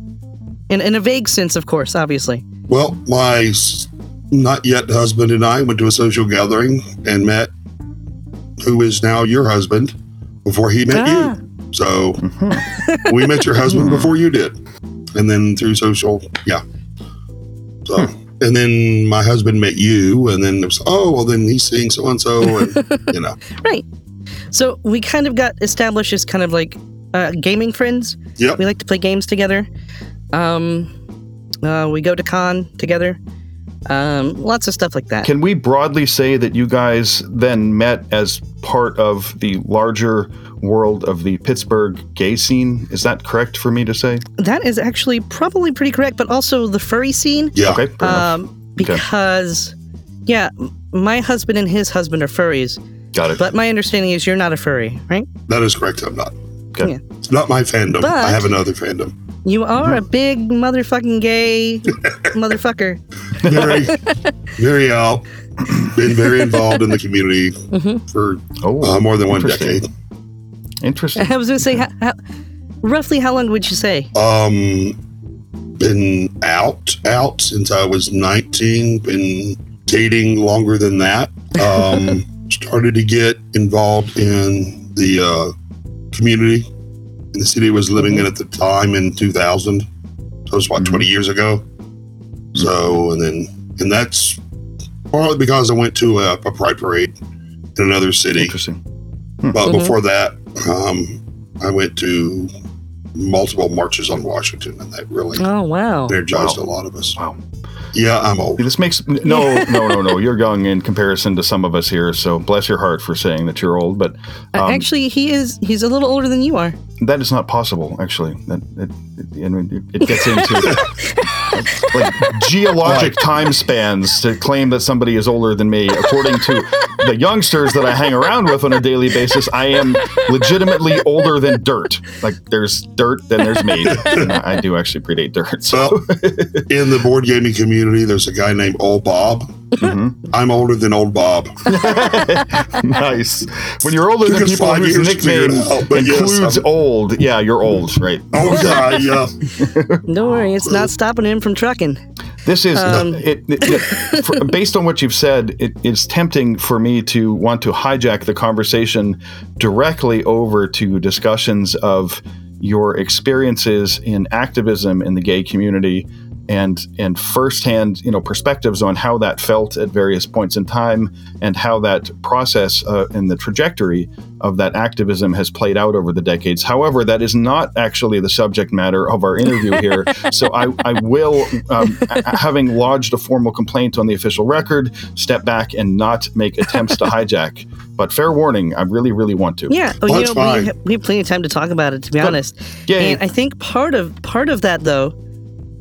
In a vague sense, of course, obviously. Well, my not-yet husband and I went to a social gathering and met who is now your husband before he met you. So we met your husband before you did. And then through social, So, and then my husband met you, and then it was, then he's seeing so-and-so, and, you know. Right. So we kind of got established as kind of like gaming friends. Yeah. We like to play games together. We go to con together. Lots of stuff like that. Can we broadly say that you guys then met as part of the larger world of the Pittsburgh gay scene? Is that correct for me to say? That is actually probably pretty correct, but also the furry scene. Yeah. Okay, fair enough. Because, yeah, my husband and his husband are furries. Got it. But my understanding is you're not a furry, right? That is correct. I'm not. Okay. Yeah. It's not my fandom. But I have another fandom. You are a big motherfucking gay motherfucker. Very out. Been very involved in the community for more than one decade. Interesting. I was going to say, roughly how long would you say? Been out since I was 19. Been dating longer than that. Started to get involved in the community in the city I was living in at the time in 2000. So it was about 20 years ago. So, and that's partly because I went to a pride parade in another city. Interesting. But before that, I went to multiple marches on Washington, and that really energized a lot of us. Wow. Yeah, I'm old. This makes no. You're young in comparison to some of us here. So bless your heart for saying that you're old. But actually, he's a little older than you are. That is not possible. Actually, that it gets into like geologic time spans to claim that somebody is older than me. According to the youngsters that I hang around with on a daily basis, I am legitimately older than dirt. Like there's dirt, then there's me. And I do actually predate dirt. So well, in the board gaming community. There's a guy named Old Bob. Mm-hmm. I'm older than Old Bob. Nice. When you're older than people whose nickname includes old, yeah, you're old, right? Old guy, yeah. Don't worry, it's not stopping him from trucking. This is, based on what you've said, it's tempting for me to want to hijack the conversation directly over to discussions of your experiences in activism in the gay community, and firsthand, perspectives on how that felt at various points in time and how that process and the trajectory of that activism has played out over the decades. However, that is not actually the subject matter of our interview here. So I will, having lodged a formal complaint on the official record, step back and not make attempts to hijack. But fair warning, I really, really want to. Yeah, we have plenty of time to talk about it, to be honest. Yeah, and I think part of that, though,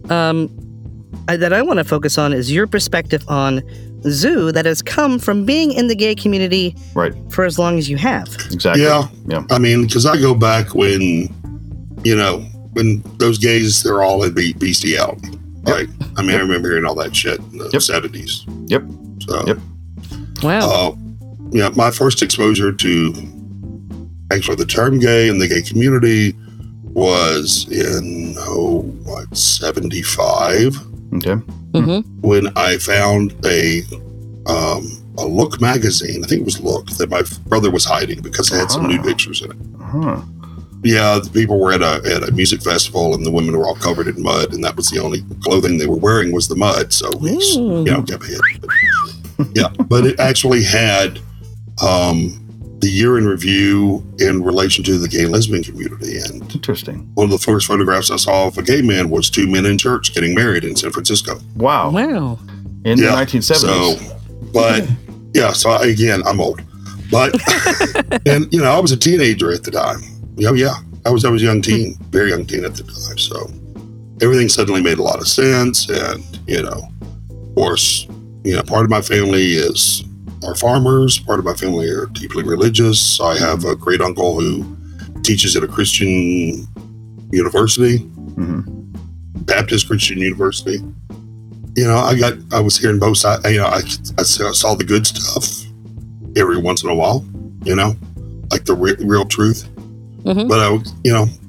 that I want to focus on is your perspective on Zoo that has come from being in the gay community for as long as you have. Exactly. Yeah. I mean, because I go back when, when those gays, they're all in bestiality, right? I mean, I remember hearing all that shit in the 70s. Yep. So. Yep. Wow. Yeah, my first exposure to actually the term gay in the gay community was in 75. Okay. Mm-hmm. When I found a Look magazine. I think it was Look that my brother was hiding because it had some nude pictures in it. Uh-huh. Yeah, the people were at a music festival and the women were all covered in mud, and that was the only clothing they were wearing was the mud. So kept hit. But it actually had the year in review in relation to the gay lesbian community. And interesting. One of the first photographs I saw of a gay man was two men in church getting married in San Francisco. Wow. In the 1970s. So, I'm old. But, and, I was a teenager at the time. I was a young teen, very young teen at the time. So everything suddenly made a lot of sense. And, of course, part of my family are farmers. Part of my family are deeply religious. I have a great uncle who teaches at a Christian university, Baptist Christian University. I was hearing both sides. I saw the good stuff every once in a while, like the real truth. Mm-hmm. But I,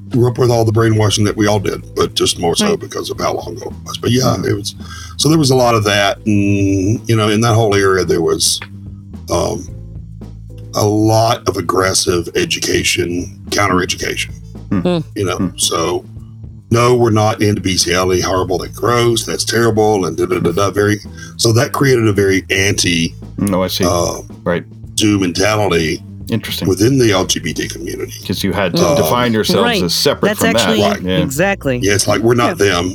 grew up with all the brainwashing that we all did, but just more so because of how long ago it was. But it was, so there was a lot of that. And, in that whole area, there was, a lot of aggressive education, counter-education. So no, we're not into bestiality, horrible and gross, that's terrible, and da-da-da-da, so that created a very anti Zoo mentality. Interesting. Within the LGBT community. Because you had to define yourselves as separate from that. That's actually, exactly. Yeah, it's like, we're not them,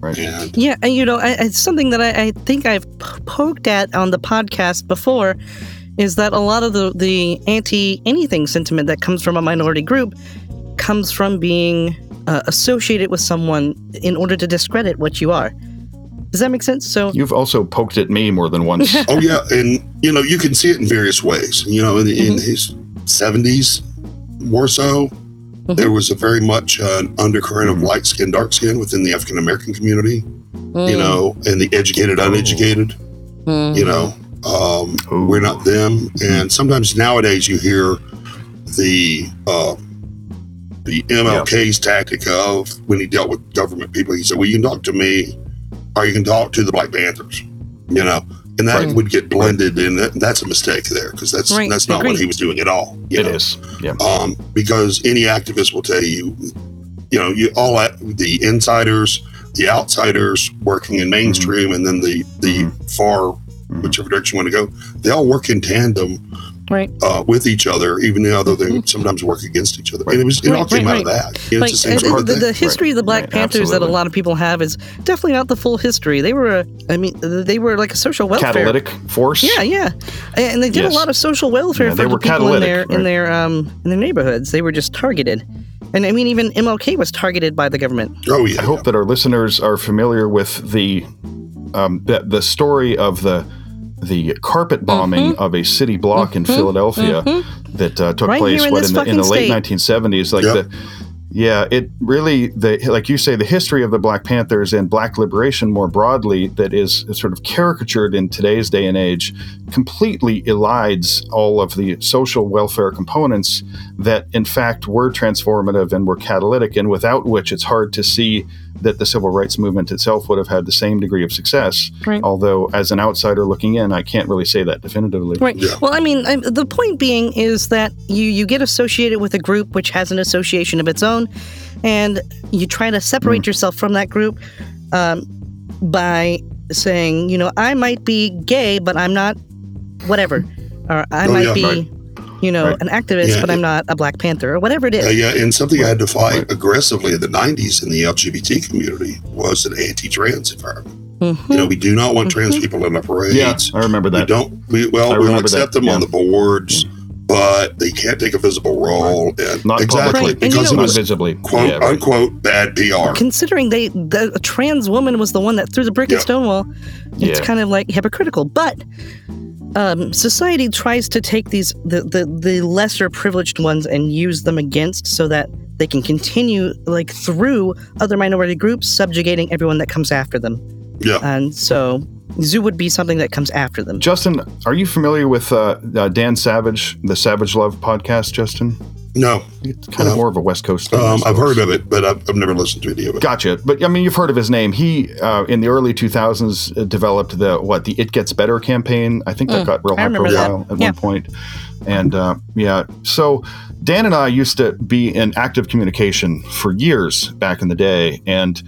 right? Yeah, and you know, it's something that I think I've poked at on the podcast before, is that a lot of the anti-anything sentiment that comes from a minority group comes from being associated with someone in order to discredit what you are. Does that make sense? So you've also poked at me more than once. Oh, yeah. And, you know, you can see it in various ways. You know, in his 70s, more so, there was a very much an undercurrent of light skin, dark skin within the African-American community, you know, and the educated, uneducated, you know, we're not them. And sometimes nowadays you hear the MLK's tactic of when he dealt with government people, he said, well, you can talk to me, or you can talk to the Black Panthers, you know, and that would get blended, and that's a mistake there, because that's not what he was doing at all. It is, yeah. Because any activist will tell you, you know, you all at the insiders, the outsiders working in mainstream, and then the far, whichever direction you want to go, they all work in tandem, with each other, even though they sometimes work against each other. And it all came out of that. You know, like, it's the history of the Black Panthers that a lot of people have is definitely not the full history. They were, like a social welfare catalytic force. Yeah, yeah, and they did a lot of social welfare for the people in their neighborhoods. They were just targeted. And I mean, even MLK was targeted by the government. Oh yeah. I hope that our listeners are familiar with the story of the carpet bombing of a city block in Philadelphia that took place in the late 1970s. It really, like you say, the history of the Black Panthers and Black liberation more broadly that is sort of caricatured in today's day and age completely elides all of the social welfare components that, in fact, were transformative and were catalytic, and without which it's hard to see that the civil rights movement itself would have had the same degree of success. Right. Although, as an outsider looking in, I can't really say that definitively. Right. Yeah. Well, I mean, the point being is that you get associated with a group which has an association of its own, and you try to separate yourself from that group by saying, you know, I might be gay, but I'm not whatever. Or I might be an activist, but I'm not a Black Panther, or whatever it is. And something I had to fight aggressively in the 90s in the LGBT community was an anti-trans environment. You know, we do not want trans people in our parades. Yeah, I remember that. We'll accept them on the boards, but they can't take a visible role. And not publicly, because it was visibly, quote-unquote, bad PR. Considering a trans woman was the one that threw the brick at Stonewall, it's kind of like hypocritical, but... society tries to take these the lesser privileged ones and use them against, so that they can continue, like, through other minority groups, subjugating everyone that comes after them. Yeah. And so Zoo would be something that comes after them. Justin, are you familiar with Dan Savage, the Savage Love podcast, Justin? No. It's kind of more of a West Coast thing. I've heard of it, but I've never listened to any of it. Gotcha. But, I mean, you've heard of his name. He, in the early 2000s, developed the It Gets Better campaign. I think that got real high profile at one point. And, so Dan and I used to be in active communication for years back in the day. And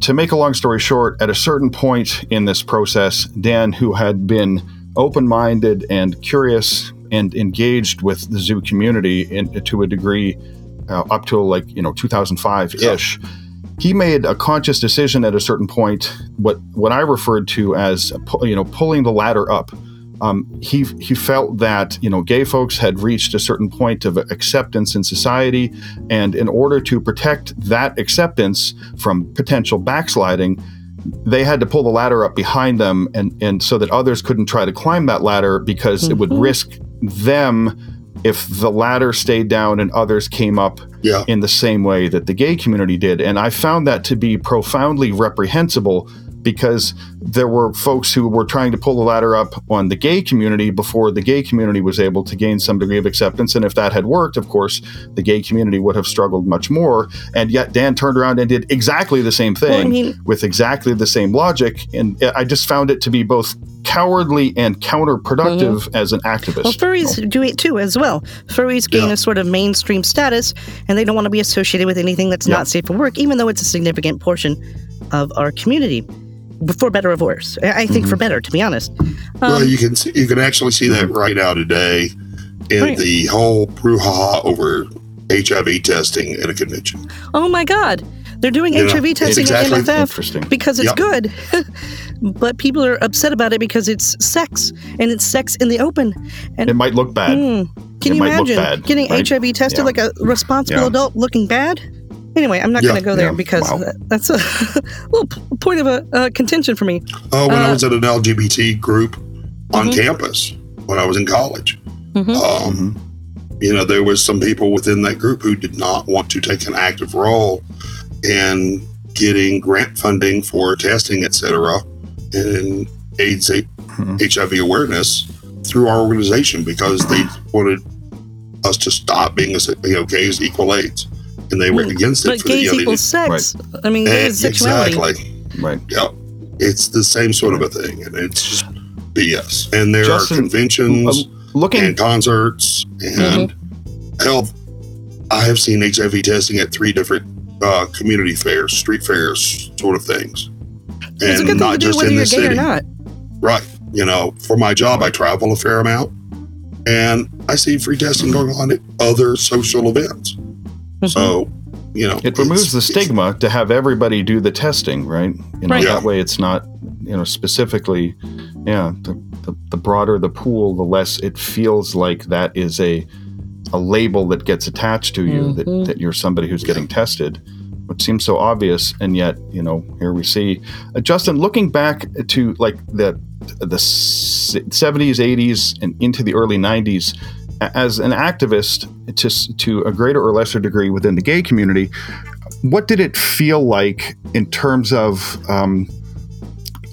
to make a long story short, at a certain point in this process, Dan, who had been open-minded and curious and engaged with the Zoo community to a degree up till 2005-ish. Yeah. He made a conscious decision at a certain point, what I referred to as, pulling the ladder up. He felt that, gay folks had reached a certain point of acceptance in society, and in order to protect that acceptance from potential backsliding, they had to pull the ladder up behind them, and so that others couldn't try to climb that ladder, because it would risk them if the ladder stayed down and others came up in the same way that the gay community did. And I found that to be profoundly reprehensible, because there were folks who were trying to pull the ladder up on the gay community before the gay community was able to gain some degree of acceptance. And if that had worked, of course, the gay community would have struggled much more. And yet Dan turned around and did exactly the same thing with exactly the same logic. And I just found it to be both cowardly and counterproductive as an activist. Well, furries do it too, as well. Furries gain a sort of mainstream status, and they don't want to be associated with anything that's not safe for work, even though it's a significant portion of our community. For better or worse, I think for better, to be honest. Well, you can actually see that right now today in the whole brouhaha over HIV testing at a convention. Oh my God, They're doing HIV testing at MFF because it's good. But people are upset about it because it's sex, and it's sex in the open. And it might look bad. Can you imagine getting HIV tested like a responsible adult looking bad? Anyway, I'm not going to go there because that's a little point of a contention for me. When I was at an LGBT group on campus when I was in college, you know, there was some people within that group who did not want to take an active role in getting grant funding for testing, et cetera, and AIDS, HIV awareness through our organization because they wanted us to stop being, you know, gays equal AIDS. And they were against it. But gays equals sex. Right. I mean, sexuality. Exactly. Right. Yeah. It's the same sort of a thing. And it's just BS. And there are conventions and concerts and health. I have seen HIV testing at 3 different community fairs, street fairs, sort of things. And it's a good thing to do whether you're gay or not. Right. You know, for my job, I travel a fair amount. And I see free testing going on at other social events. So, you know, it removes the stigma to have everybody do the testing, right? You know, that way it's not, you know, specifically, the broader the pool, the less it feels like that is a label that gets attached to you, that you're somebody who's getting tested, which seems so obvious. And yet, you know, here we see, Justin, looking back to like the 70s, 80s, and into the early 90s, as an activist to a greater or lesser degree within the gay community, what did it feel like in terms of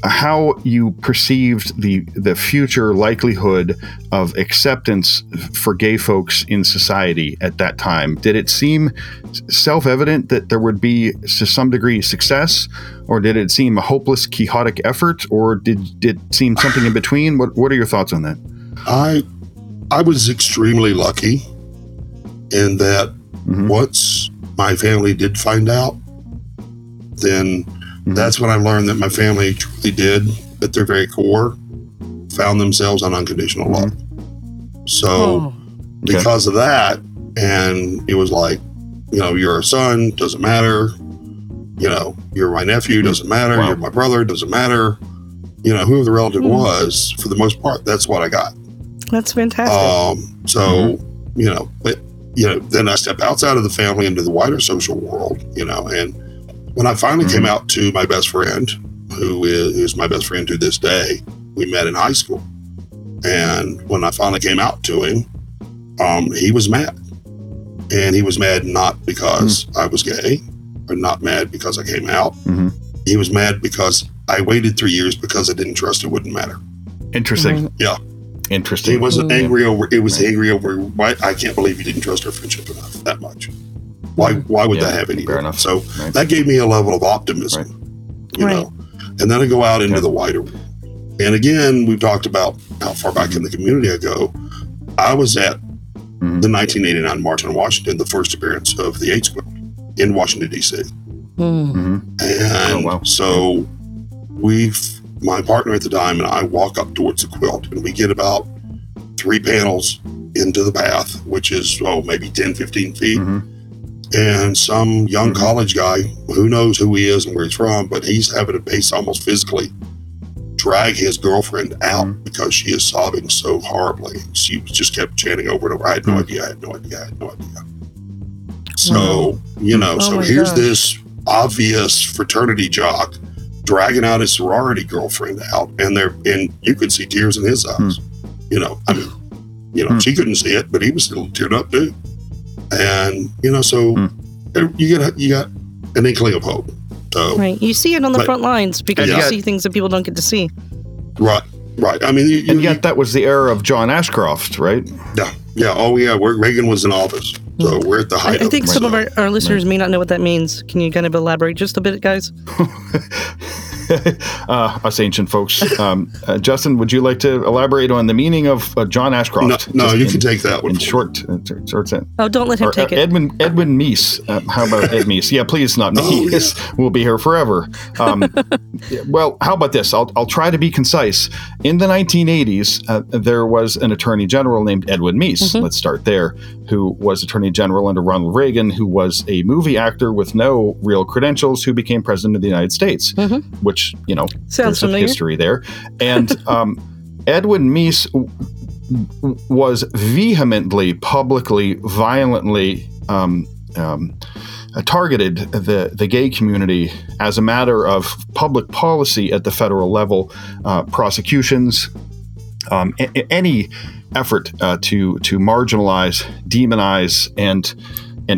how you perceived the future likelihood of acceptance for gay folks in society at that time? Did it seem self-evident that there would be to some degree success, or did it seem a hopeless, quixotic effort, or did it seem something in between? What are your thoughts on that? I was extremely lucky in that once my family did find out, then that's when I learned that my family truly did, at their very core, found themselves on unconditional love. So because of that, and it was like, you know, you're a son, doesn't matter. You know, you're my nephew, doesn't matter. Wow. You're my brother, doesn't matter. You know, who the relative was, for the most part, that's what I got. That's fantastic. You know, but, you know, then I step outside of the family into the wider social world, you know, and when I finally came out to my best friend, who is my best friend to this day, we met in high school. And when I finally came out to him, he was mad. And he was mad not because I was gay, or not mad because I came out. He was mad because I waited 3 years because I didn't trust it wouldn't matter. Interesting. Yeah. Interesting. He wasn't angry over. It was angry over. Why? I can't believe you didn't trust our friendship enough that much. Why? Why would that happen? Fair enough. So that gave me a level of optimism, you know. And then I go out into the wider world. And again, we've talked about how far back in the community I go. I was at the 1989 March on Washington, the first appearance of the AIDS Bill in Washington D.C. And so we've. My partner at the time and I walk up towards the quilt, and we get about 3 panels into the path, which is, maybe 10, 15 feet. And some young college guy, who knows who he is and where he's from, but he's having to pace almost physically drag his girlfriend out because she is sobbing so horribly. She just kept chanting over and over. I had no idea. I had no idea. I had no idea. So, you know, so here's this obvious fraternity jock dragging out his sorority girlfriend out, and you could see tears in his eyes. You know, I mean, you know, she couldn't see it, but he was still teared up too. And you know, so you got an inkling of hope. So, you see it on the front lines because you see things that people don't get to see. Right, right. I mean, and yet that was the era of John Ashcroft, right? Yeah, yeah. Oh, yeah. Reagan was in office, so we're at the height. I think some of our listeners may not know what that means. Can you kind of elaborate just a bit, guys? us ancient folks. Justin, would you like to elaborate on the meaning of John Ashcroft? No, you can take that one. In short. Oh, don't let him take it. Edwin Meese. How about Ed Meese? Yeah, please, not Meese. Oh, yeah. We'll be here forever. Well, how about this? I'll try to be concise. In the 1980s, there was an attorney general named Edwin Meese. Mm-hmm. Let's start there. Who was attorney general under Ronald Reagan, who was a movie actor with no real credentials, who became president of the United States, mm-hmm. which, you know, sounds familiar. There's some history there. And Edwin Meese was vehemently, publicly, violently targeted the gay community as a matter of public policy at the federal level, prosecutions, any effort to marginalize, demonize, and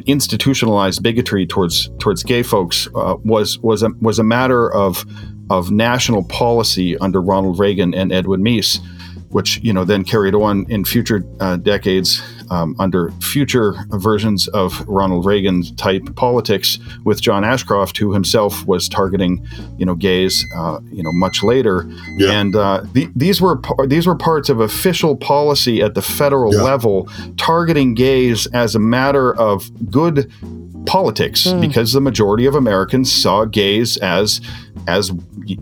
institutionalize bigotry towards gay folks was a matter of national policy under Ronald Reagan and Edwin Meese, which, you know, then carried on in future decades under future versions of Ronald Reagan type politics with John Ashcroft, who himself was targeting, you know, gays, you know, much later. Yeah. And these were parts of official policy at the federal yeah. level, targeting gays as a matter of good politics, because the majority of Americans saw gays as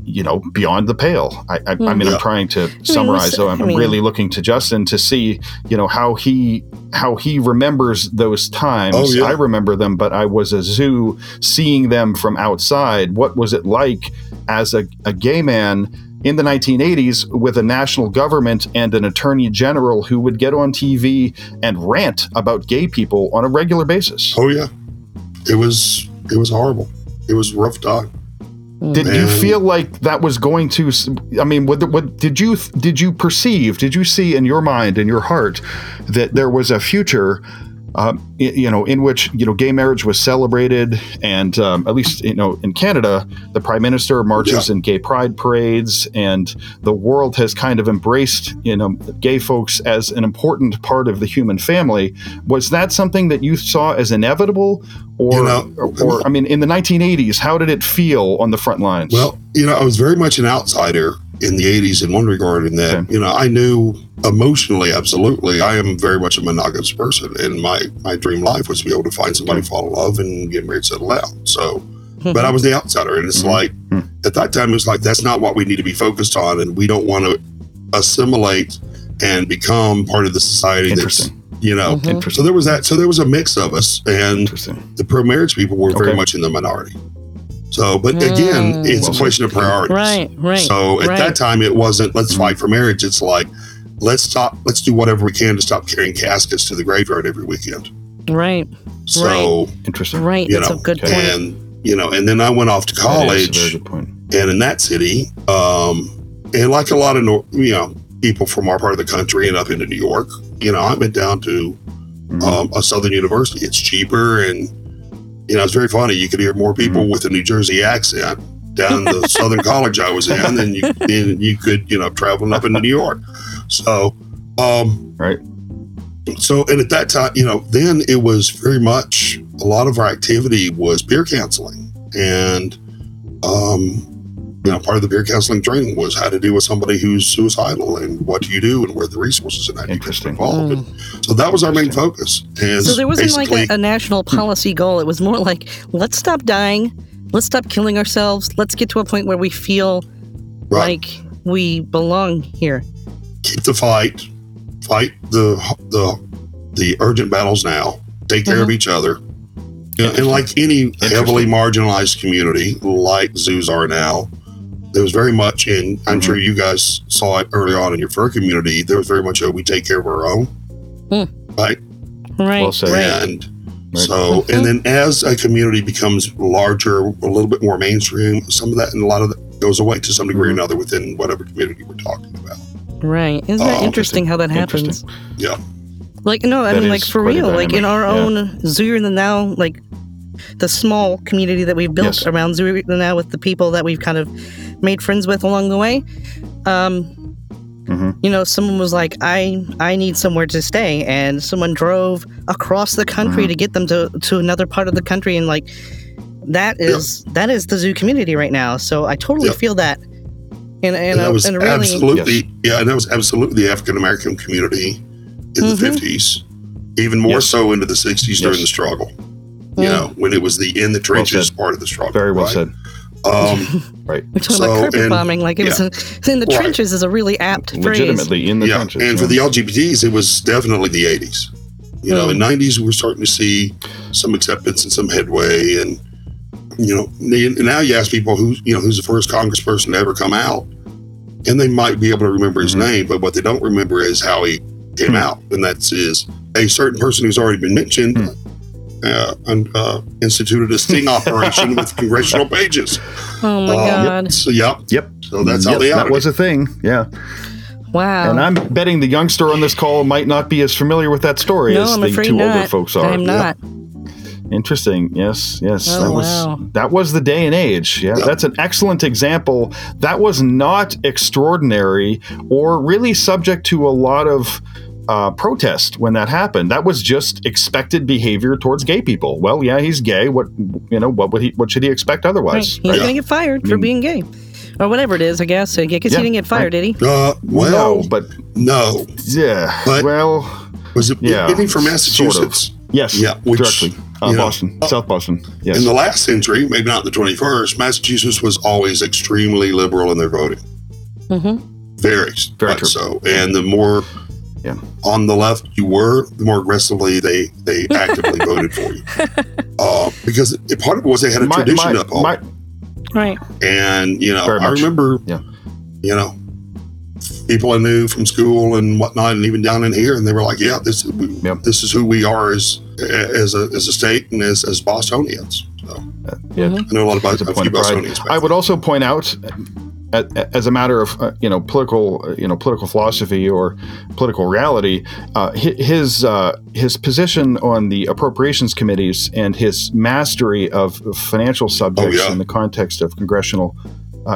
you know, beyond the pale. I mean, yeah. I'm trying to summarize, so I'm really looking to Justin to see, you know, how he remembers those times. Oh, yeah. I remember them, but I was a zoo seeing them from outside. What was it like as a gay man in the 1980s with a national government and an attorney general who would get on TV and rant about gay people on a regular basis? Oh, yeah. It was horrible. It was a rough time. Did you feel like that was going to? I mean, what did you perceive? Did you see in your mind, in your heart, that there was a future, you know, in which, you know, gay marriage was celebrated, and at least, you know, in Canada, the Prime Minister marches yeah. in gay pride parades, and the world has kind of embraced, you know, gay folks as an important part of the human family. Was that something that you saw as inevitable? Or, you know, or I mean, in the 1980s, how did it feel on the front lines? Well, you know, I was very much an outsider in the 80s in one regard, in that, okay. you know, I knew emotionally, absolutely, I am very much a monogamous person, and my dream life was to be able to find somebody, fall in love, and get married, settle down. So, but I was the outsider, and it's like, at that time, it was like, that's not what we need to be focused on, and we don't want to assimilate and become part of the society that's, you know, mm-hmm. so there was that. So there was a mix of us, and the pro-marriage people were very much in the minority. So, but again, it's a question of priorities. Right. So at that time, it wasn't let's fight for marriage. It's like let's do whatever we can to stop carrying caskets to the graveyard every weekend. Right. So interesting. Right. That's a good point. And you know, and then I went off to college, a very good point. And in that city, and like a lot of you know, people from our part of the country and up into New York, you know, I went down to a Southern university. It's cheaper, and you know, it's very funny. You could hear more people with a New Jersey accent down in the Southern college I was in than you could, you know, traveling up into New York. So, right. So, and at that time, you know, then it was very much a lot of our activity was peer counseling, and you know, part of the peer counseling training was how to deal with somebody who's suicidal, and what do you do, and where are the resources, and how do you get involved. And so that was our main focus. So there wasn't like a national policy goal. It was more like, let's stop dying. Let's stop killing ourselves. Let's get to a point where we feel like we belong here. Keep the fight. Fight the urgent battles now. Take care of each other. And like any heavily marginalized community, like zoos are now, there was very much, and I'm sure you guys saw it early on in your fur community, there was very much we take care of our own, right? Well said. And so, and then as a community becomes larger, a little bit more mainstream, some of that and a lot of that goes away to some degree or another within whatever community we're talking about. Right. Isn't that interesting how that happens? Yeah. Like, no, I mean, like, for real, like, in our own Zooier Than Thou, like, the small community that we've built around Zooier Than Thou with the people that we've kind of made friends with along the way, you know, someone was like, I need somewhere to stay, and someone drove across the country to get them to another part of the country, and, like, that is the zoo community right now. So I totally feel that. And that was and really, absolutely, yeah, and that was absolutely the African American community in the '50s, even more so into the '60s during the struggle. Mm-hmm. You know, when it was the in the trenches part of the struggle. Very well said. Right. We're talking about carpet bombing, like it was in the trenches is a really apt phrase. Legitimately in the trenches. And for the LGBTs, it was definitely the '80s. You know, in '90s we were starting to see some acceptance and some headway, and you know, now you ask people who's the first congressperson to ever come out, and they might be able to remember his name, but what they don't remember is how he came out, and that's a certain person who's already been mentioned instituted a sting operation with congressional pages. Oh my God! So so that's how they outed. That was a thing. Yeah. Wow. And I'm betting the youngster on this call might not be as familiar with that story as the two older folks are. I'm not. Interesting. Yes. Oh, that was the day and age. Yeah, that's an excellent example. That was not extraordinary or really subject to a lot of protest when that happened. That was just expected behavior towards gay people. Well, yeah, he's gay. What should he expect otherwise? Right. He's going to get fired for being gay. Or whatever it is, I guess. Because he didn't get fired, did he? Well, no, but... No. Yeah. But well... Was it getting from Massachusetts? Sort of. Yes. Yeah. Which, directly. Boston. South Boston. Yes. In the last century, maybe not the 21st, Massachusetts was always extremely liberal in their voting. Mm-hmm. Very true. So, and the more on the left you were, the more aggressively they actively voted for you. Because part of it was they had a tradition up on it. Right. And, you know, I remember, you know, people I knew from school and whatnot, and even down in here, and they were like, this is who we are as a state and as Bostonians. So, I know a lot about a few Bostonians. I would also point out, as a matter of, political philosophy or political reality, his position on the appropriations committees and his mastery of financial subjects in the context of congressional,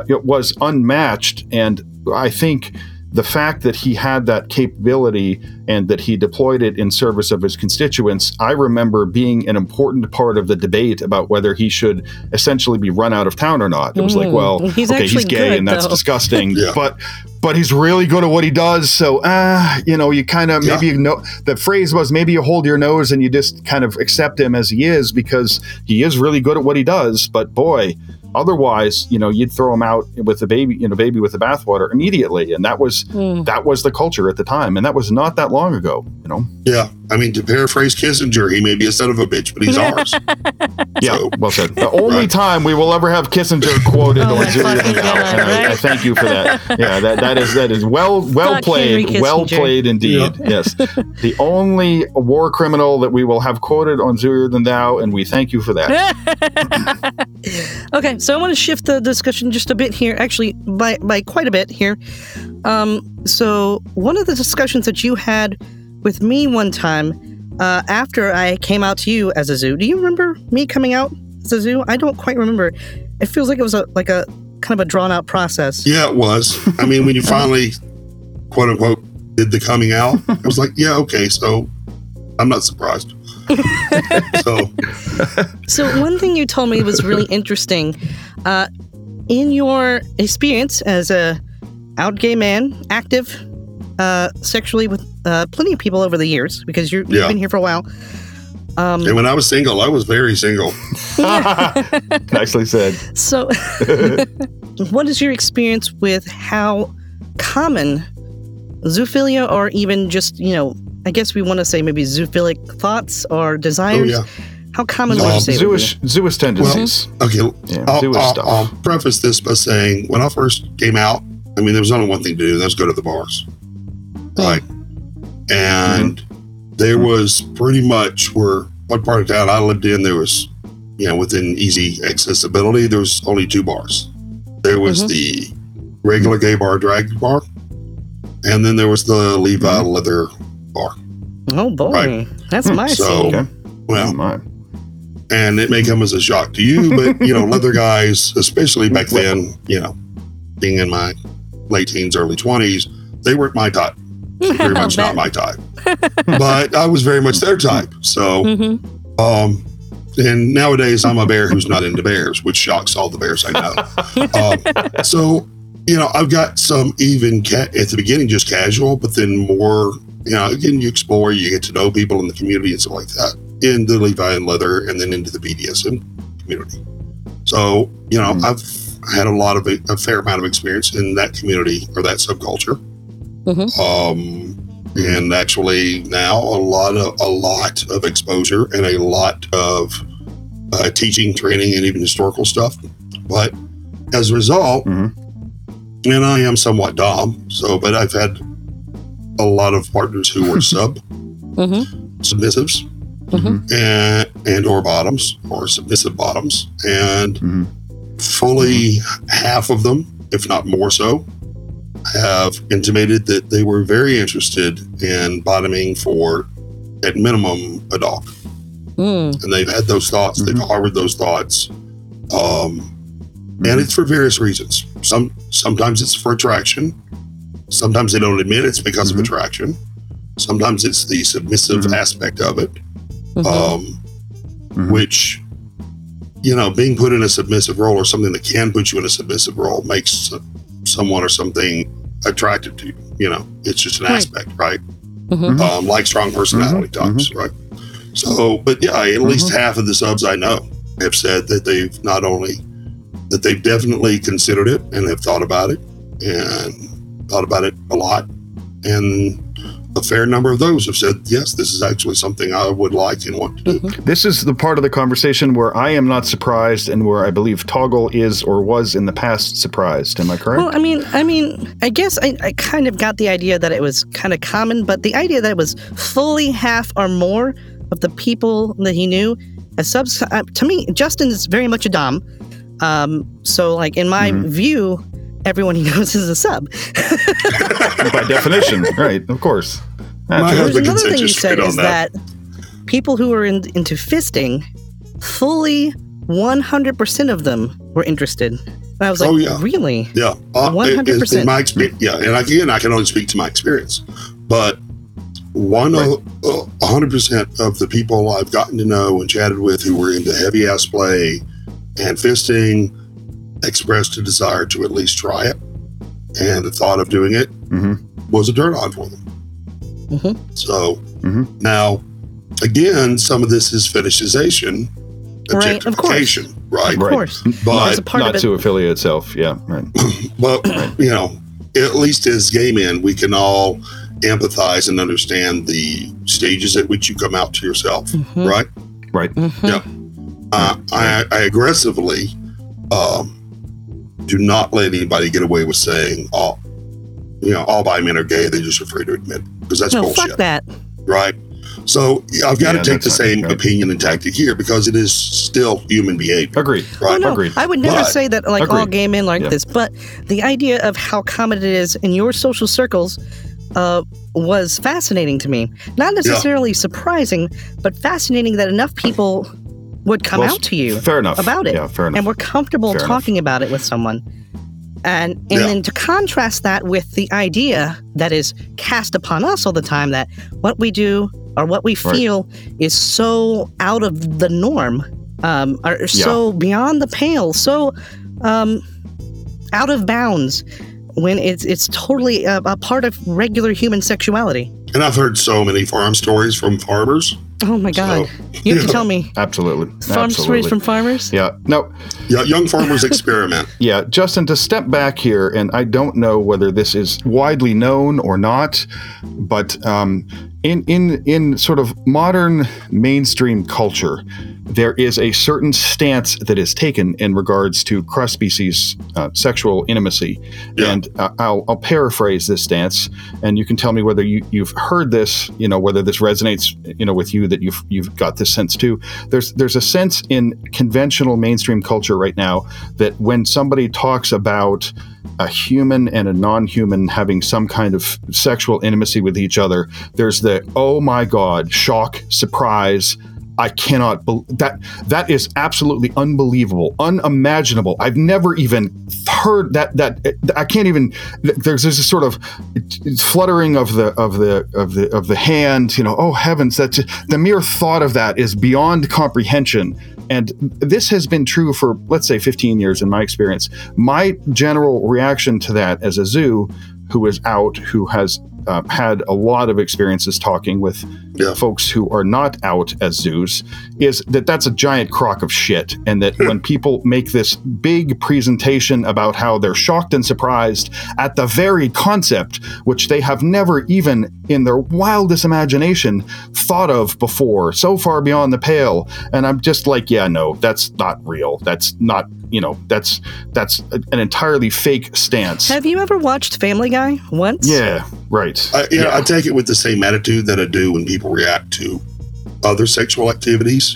it was unmatched. And I think the fact that he had that capability and that he deployed it in service of his constituents, I remember being an important part of the debate about whether he should essentially be run out of town or not. It was like, well, he's gay and that's disgusting, but he's really good at what he does. So, you kind of, maybe, the phrase was maybe you hold your nose and you just kind of accept him as he is because he is really good at what he does. But boy, otherwise, you'd throw him out with the baby, baby with the bathwater immediately. And that was the culture at the time. And that was not that long ago, Yeah. I mean, to paraphrase Kissinger, he may be a son of a bitch, but he's ours. Well said. The only time we will ever have Kissinger quoted on Zooier Than Thou. I thank you for that. Yeah, that is well played. Well played indeed. Yeah. Yes. The only war criminal that we will have quoted on Zooier Than Thou, and we thank you for that. Okay, so I want to shift the discussion just a bit here, actually by quite a bit here. So one of the discussions that you had with me one time after I came out to you as a zoo. Do you remember me coming out as a zoo? I don't quite remember. It feels like it was a kind of a drawn out process. Yeah, it was. I mean, when you finally, quote unquote, did the coming out, I was like, yeah, okay, so I'm not surprised. So one thing you told me was really interesting. In your experience as a out gay man, active sexually with plenty of people over the years, because you've been here for a while. And when I was single, I was very single. Nicely said. So, what is your experience with how common zoophilia, or even just, I guess we want to say maybe zoophilic thoughts or desires? Oh, yeah. How common would you say? Zooish tendencies. Well, okay, I'll preface this by saying when I first came out, I mean, there was only one thing to do, and that was go to the bars. Like, and there was pretty much what part of town I lived in, there was, within easy accessibility, there was only two bars. There was the regular gay bar, drag bar, and then there was the Levi Leather bar. Oh boy, right? That's my scene. Okay. Well, and it may come as a shock to you, but leather guys, especially back then, being in my late teens, early 20s, they weren't my type. Very much not my type, but I was very much their type. So, And nowadays, I'm a bear who's not into bears, which shocks all the bears I know. So, you know, I've got some even at the beginning, just casual, but then more, you know, again, you explore, you get to know people in the community and stuff like that, into Levi and Leather, and then into the BDSM community. So, you know, I've had a fair amount of experience in that community or that subculture. Mm-hmm. And actually now a lot of exposure and a lot of teaching, training, and even historical stuff. But as a result, and I am somewhat dom, so, but I've had a lot of partners who were submissives, and or bottoms, or submissive bottoms, and fully half of them, if not more so, have intimated that they were very interested in bottoming for, at minimum, a dog. And they've had those thoughts, they've harbored those thoughts, and it's for various reasons. Sometimes it's for attraction. Sometimes they don't admit it's because of attraction. Sometimes it's the submissive aspect of it, which, you know, being put in a submissive role, or something that can put you in a submissive role, makes someone or something attractive to you. You know, it's just an aspect, right? Like strong personality types, right? So, but yeah, at least half of the subs I know have said that they've not only, that they've definitely considered it and have thought about it, and thought about it a lot. And a fair number of those have said, yes, this is actually something I would like and want to do. This is the part of the conversation where I am not surprised, and where I believe Toggle is, or was in the past, surprised. Am I correct? Well, I mean, I guess I kind of got the idea that it was kind of common, but the idea that it was fully half or more of the people that he knew as subs, to me, Justin is very much a dom. So, like, in my view, everyone he knows is a sub. By definition, right, of course. There's another thing you said is that people who were into fisting, fully 100% of them were interested. And I was like, really? Yeah. 100%. In my experience, and again, I can only speak to my experience. But 100% of the people I've gotten to know and chatted with who were into heavy-ass play and fisting expressed a desire to at least try it, and the thought of doing it was a turn on for them. So now, again, some of this is fetishization, objectification, right? Of course, but not to affiliate itself, But you know, at least as gay men, we can all empathize and understand the stages at which you come out to yourself, right? Right. I aggressively do not let anybody get away with saying, all bi men are gay. They're just afraid to admit it, because that's bullshit. Fuck that. Right. So I've got to take the same opinion and tactic here, because it is still human behavior. Agreed. Right. Oh, no. Agreed. I would never say that all gay men like this, but the idea of how common it is in your social circles was fascinating to me. Not necessarily surprising, but fascinating that enough people would come out to you about it. Yeah, fair enough. And we're comfortable talking about it with someone. And then to contrast that with the idea that is cast upon us all the time, that what we do or what we feel is so out of the norm, or so beyond the pale, so out of bounds, when it's totally a part of regular human sexuality. And I've heard so many farm stories from farmers. Oh my God! So, you have to tell me. Absolutely. Farm stories from farmers. Yeah. No. Yeah. Young farmers experiment. Yeah, Justin. To step back here, and I don't know whether this is widely known or not, but in sort of modern mainstream culture, there is a certain stance that is taken in regards to cross-species sexual intimacy. Yeah. And I'll paraphrase this stance, and you can tell me whether you've heard this, you know, whether this resonates, you know, with you, that you've got this sense too. There's a sense in conventional mainstream culture right now that when somebody talks about a human and a non-human having some kind of sexual intimacy with each other, there's the, oh my God, shock, surprise, I cannot believe that. That is absolutely unbelievable, unimaginable. I've never even heard that. I can't even. There's this sort of fluttering of the hand. You know, oh heavens! That the mere thought of that is beyond comprehension. And this has been true for, let's say, 15 years in my experience. My general reaction to that as a zoo who is out, who has had a lot of experiences talking with folks who are not out as zoos, is that that's a giant crock of shit. And that when people make this big presentation about how they're shocked and surprised at the very concept, which they have never even in their wildest imagination thought of before, so far beyond the pale. And I'm just like, yeah, no, that's not real. That's not, you know, that's an entirely fake stance. Have you ever watched Family Guy once? Yeah, right. I take it with the same attitude that I do when people react to other sexual activities.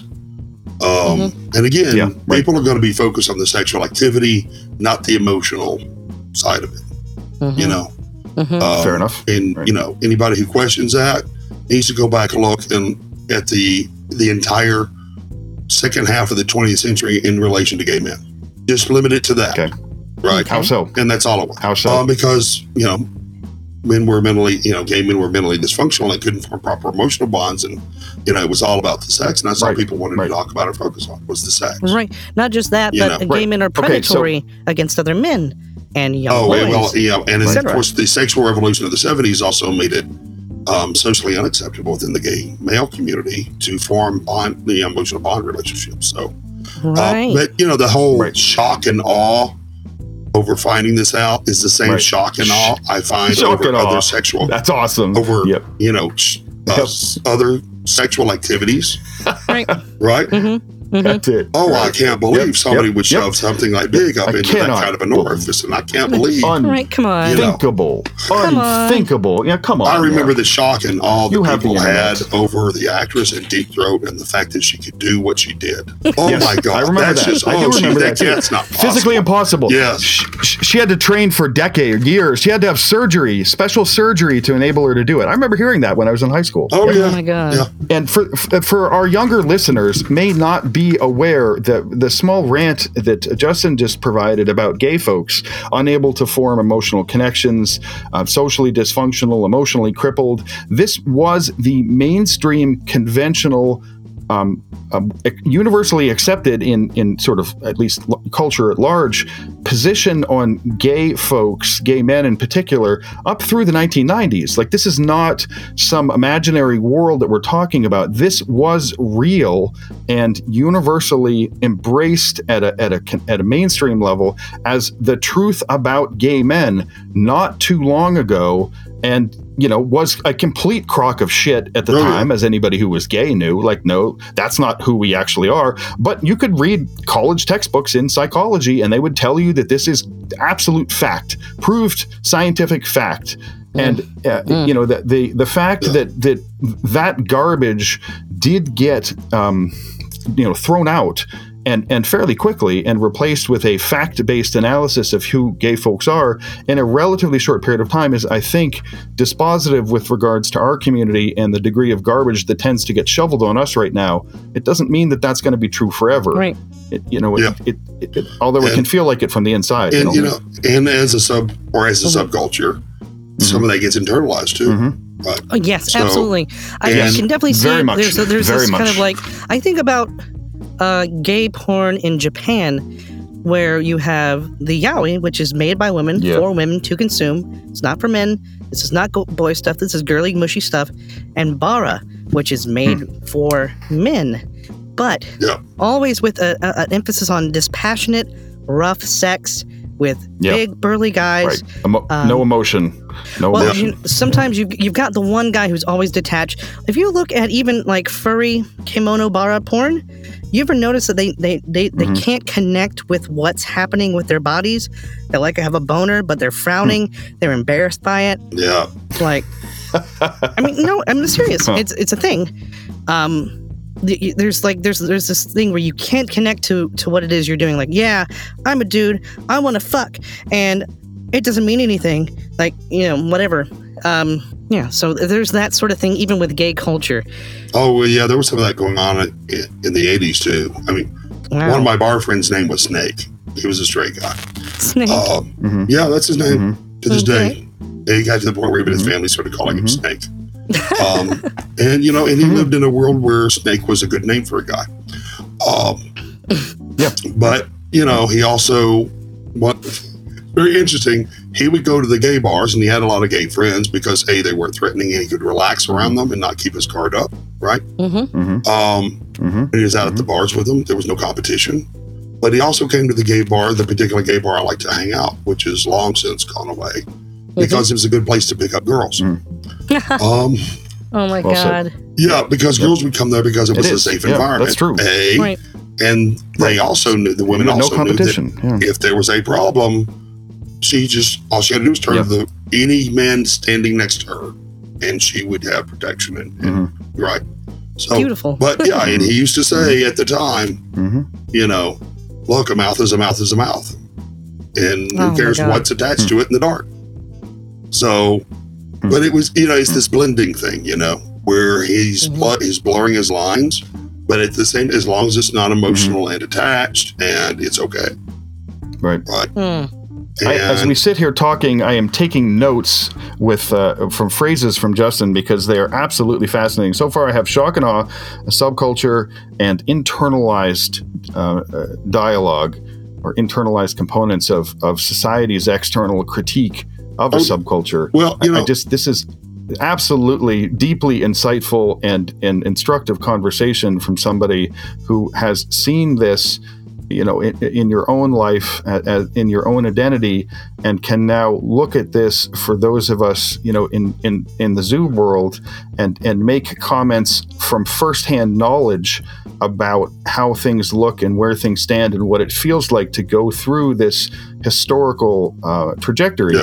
And again, people are going to be focused on the sexual activity, not the emotional side of it. You know, fair enough. And you know, anybody who questions that needs to go back and look at the entire second half of the 20th century in relation to gay men. Just limit it to that. Okay. Right. Okay. How so? And that's all I want. How so? Because, you know, gay men were mentally dysfunctional and couldn't form proper emotional bonds. And, you know, it was all about the sex. And that's all people wanted to talk about or focus on was the sex. Right. Not just that, but gay men are predatory against other men and young boys. And of course, the sexual revolution of the 70s also made it socially unacceptable within the gay male community to form the emotional bond relationship. So, but, you know, the whole shock and awe over finding this out is the same shock and awe I find over other sexual. That's awesome. Over, you know, other sexual activities. Right? That's it. Oh, I can't believe somebody would shove something like big up into that kind of an orifice, and I can't believe. Come on. Unthinkable. Unthinkable. Yeah, come on. I remember the shock and awe that people had over the actress in Deep Throat and the fact that she could do what she did. Oh my God. I remember that. Just, I do remember that. That's not possible. Physically impossible. Yes. She had to train for years. She had to have surgery, special surgery, to enable her to do it. I remember hearing that when I was in high school. Oh, yeah. Oh my God. Yeah. And for our younger listeners, may not be aware that the small rant that Justin just provided about gay folks unable to form emotional connections, socially dysfunctional, emotionally crippled, this was the mainstream conventional universally accepted in sort of at least culture at large position on gay folks, gay men in particular, up through the 1990s. Like, this is not some imaginary world that we're talking about. This was real and universally embraced at a mainstream level as the truth about gay men not too long ago, and you know, was a complete crock of shit at the time, as anybody who was gay knew. Like, no, that's not who we actually are. But you could read college textbooks in psychology, and they would tell you that this is absolute fact, proved scientific fact. And you know, the fact that garbage did get thrown out and fairly quickly and replaced with a fact-based analysis of who gay folks are in a relatively short period of time is, I think, dispositive with regards to our community and the degree of garbage that tends to get shoveled on us right now. It doesn't mean that that's going to be true forever. Right. Although it can feel like it from the inside. And, as a subculture, some of that gets internalized too. Right? Oh, yes, so, absolutely. I can definitely see there's this kind of like, I think about gay porn in Japan, where you have the yaoi, which is made by women for women to consume. It's not for men. This is not boy stuff. This is girly, mushy stuff. And bara, which is made for men, but always with an emphasis on dispassionate, rough sex with big, burly guys. Right. No emotion. No emotion. Sometimes you've got the one guy who's always detached. If you look at even like furry kimono bara porn, you ever notice that they can't connect with what's happening with their bodies? They like to have a boner, but they're frowning. They're embarrassed by it. Yeah. Like, I mean, no, I'm serious. Huh. It's a thing. There's this thing where you can't connect to what it is you're doing. Like, yeah, I'm a dude. I want to fuck, and it doesn't mean anything. Like, you know, whatever. So there's that sort of thing, even with gay culture. Oh, well, yeah, there was some of that going on in the 80s, too. I mean, one of my bar friends' name was Snake. He was a straight guy. Snake? Yeah, that's his name to this day. And he got to the point where even his family started calling him Snake. And he lived in a world where Snake was a good name for a guy. But, he also, very interesting, he would go to the gay bars and he had a lot of gay friends because, A, they weren't threatening and he could relax around them and not keep his guard up, right? And he was out at the bars with them. There was no competition. But he also came to the gay bar, the particular gay bar I like to hang out, which is long since gone away, because it was a good place to pick up girls. Oh, my God. Yeah, because girls would come there because it was a safe environment. That's true. And they also knew, the women also knew that if there was a problem, all she had to do was turn to any man standing next to her, and she would have protection. Right. So, beautiful. But yeah, and he used to say at the time, look, a mouth is a mouth is a mouth. And who cares what's attached to it in the dark? So, but it was, it's this blending thing, where he's he's blurring his lines, but at the same, as long as it's not emotional and attached, and it's okay. Right. As we sit here talking, I am taking notes with from phrases from Justin because they are absolutely fascinating. So far, I have shock and awe, a subculture, and internalized dialogue or internalized components of society's external critique of a subculture. Well, this is absolutely deeply insightful and instructive conversation from somebody who has seen this, in your own life, in your own identity, and can now look at this for those of us, in the zoo world and make comments from firsthand knowledge about how things look and where things stand and what it feels like to go through this historical trajectory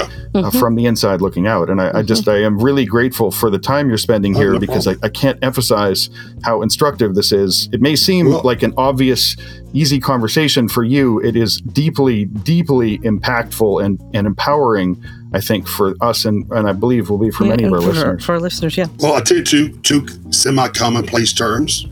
from the inside looking out. And I am really grateful for the time you're spending here because I can't emphasize how instructive this is. It may seem like an obvious, easy conversation for you. It is deeply, deeply impactful and empowering, I think, for us and I believe will be for many of our listeners. For our listeners, yeah. Well, I'll tell you two semi-commonplace terms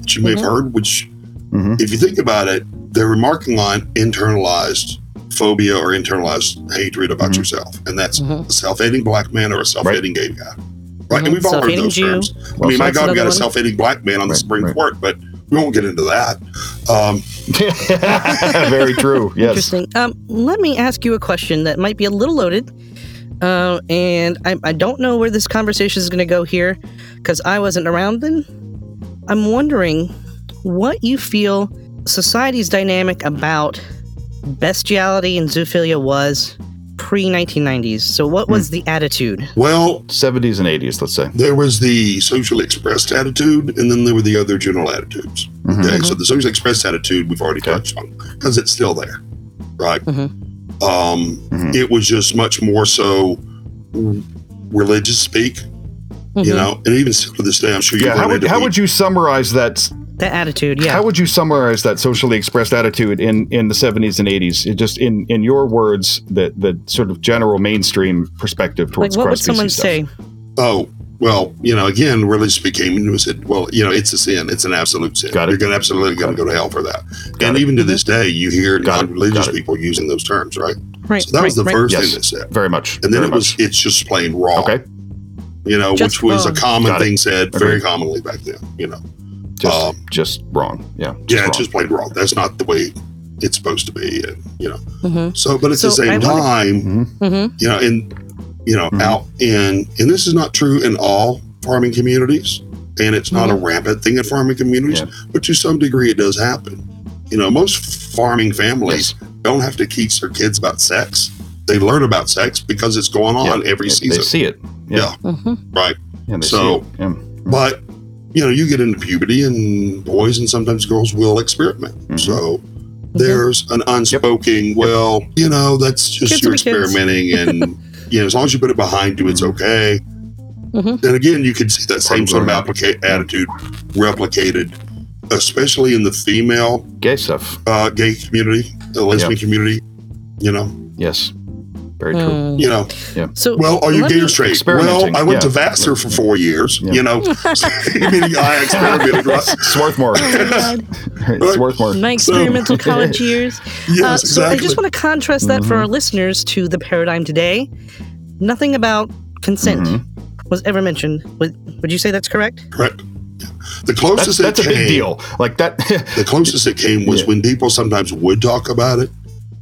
that you may have heard, which, if you think about it, they're remarking on internalized phobia or internalized hatred about yourself. And that's a self-hating black man or a self-hating gay guy. Right? And we've all heard those terms. Well, I mean, my God, we got a self-hating black man on the Supreme Court, but we won't get into that. Very true. Yes. Interesting. Let me ask you a question that might be a little loaded. And I don't know where this conversation is going to go here because I wasn't around then. I'm wondering what you feel society's dynamic about bestiality and zoophilia was pre-1990s. So what was the attitude? Well, 70s and 80s, let's say. There was the socially expressed attitude, and then there were the other general attitudes. So the socially expressed attitude we've already touched on because it's still there, right? It was just much more so religious speak. And even still to this day, I'm sure you how would you summarize that? The attitude, yeah. How would you summarize that socially expressed attitude in the 70s and 80s? It just in your words, the sort of general mainstream perspective towards like, what would someone say? Oh, well, again, religious speaking, we said, well, it's a sin. It's an absolute sin. You're going to absolutely go to hell for that. Even to this day, you hear non-religious people using those terms, right? Right. So that was the first thing they said. Very much. And then it's just plain wrong. Okay. Which was a common thing said very commonly back then, Just wrong. Yeah. Just plain wrong. That's not the way it's supposed to be, So, but at the same time, out and this is not true in all farming communities, and it's not a rampant thing in farming communities, but to some degree it does happen. Most farming families don't have to teach their kids about sex. They learn about sex because it's going on every season. They see it. Right. Yeah, so, but you get into puberty and boys and sometimes girls will experiment. So there's an unspoken, that's just kids, you're experimenting and, as long as you put it behind you, it's okay. And again, you can see that same sort of attitude replicated, especially in the female gay community, the lesbian community, Yes. Very true. You know, so, well, are you gay or straight? Well, I went to Vassar for 4 years, you know. I experimented. Swarthmore. Swarthmore. My experimental college years. Yes, exactly. So I just want to contrast that for our listeners to the paradigm today. Nothing about consent was ever mentioned. Would you say that's correct? Correct. The closest that's a big deal. Like that. The closest it came was when people sometimes would talk about it.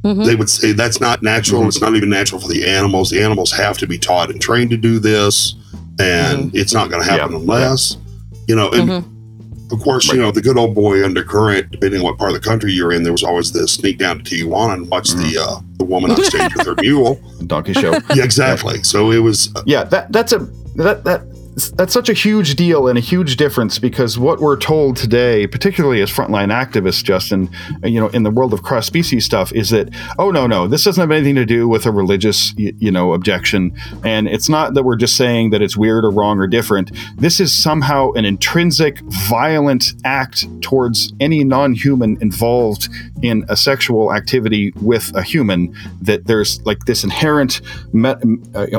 Mm-hmm. They would say that's not natural. It's not even natural for the animals. The animals have to be taught and trained to do this, and it's not going to happen unless, you know. And of course, you know, the good old boy undercurrent. Depending on what part of the country you're in, there was always this sneak down to Tijuana and watch the woman on stage with her mule, donkey show. Yeah, exactly. So it was. Yeah, that's such a huge deal and a huge difference, because what we're told today, particularly as frontline activists, Justin, you know, in the world of cross-species stuff, is that, oh, no, this doesn't have anything to do with a religious, you know, objection. And it's not that we're just saying that it's weird or wrong or different. This is somehow an intrinsic, violent act towards any non-human involved in a sexual activity with a human, that there's like this inherent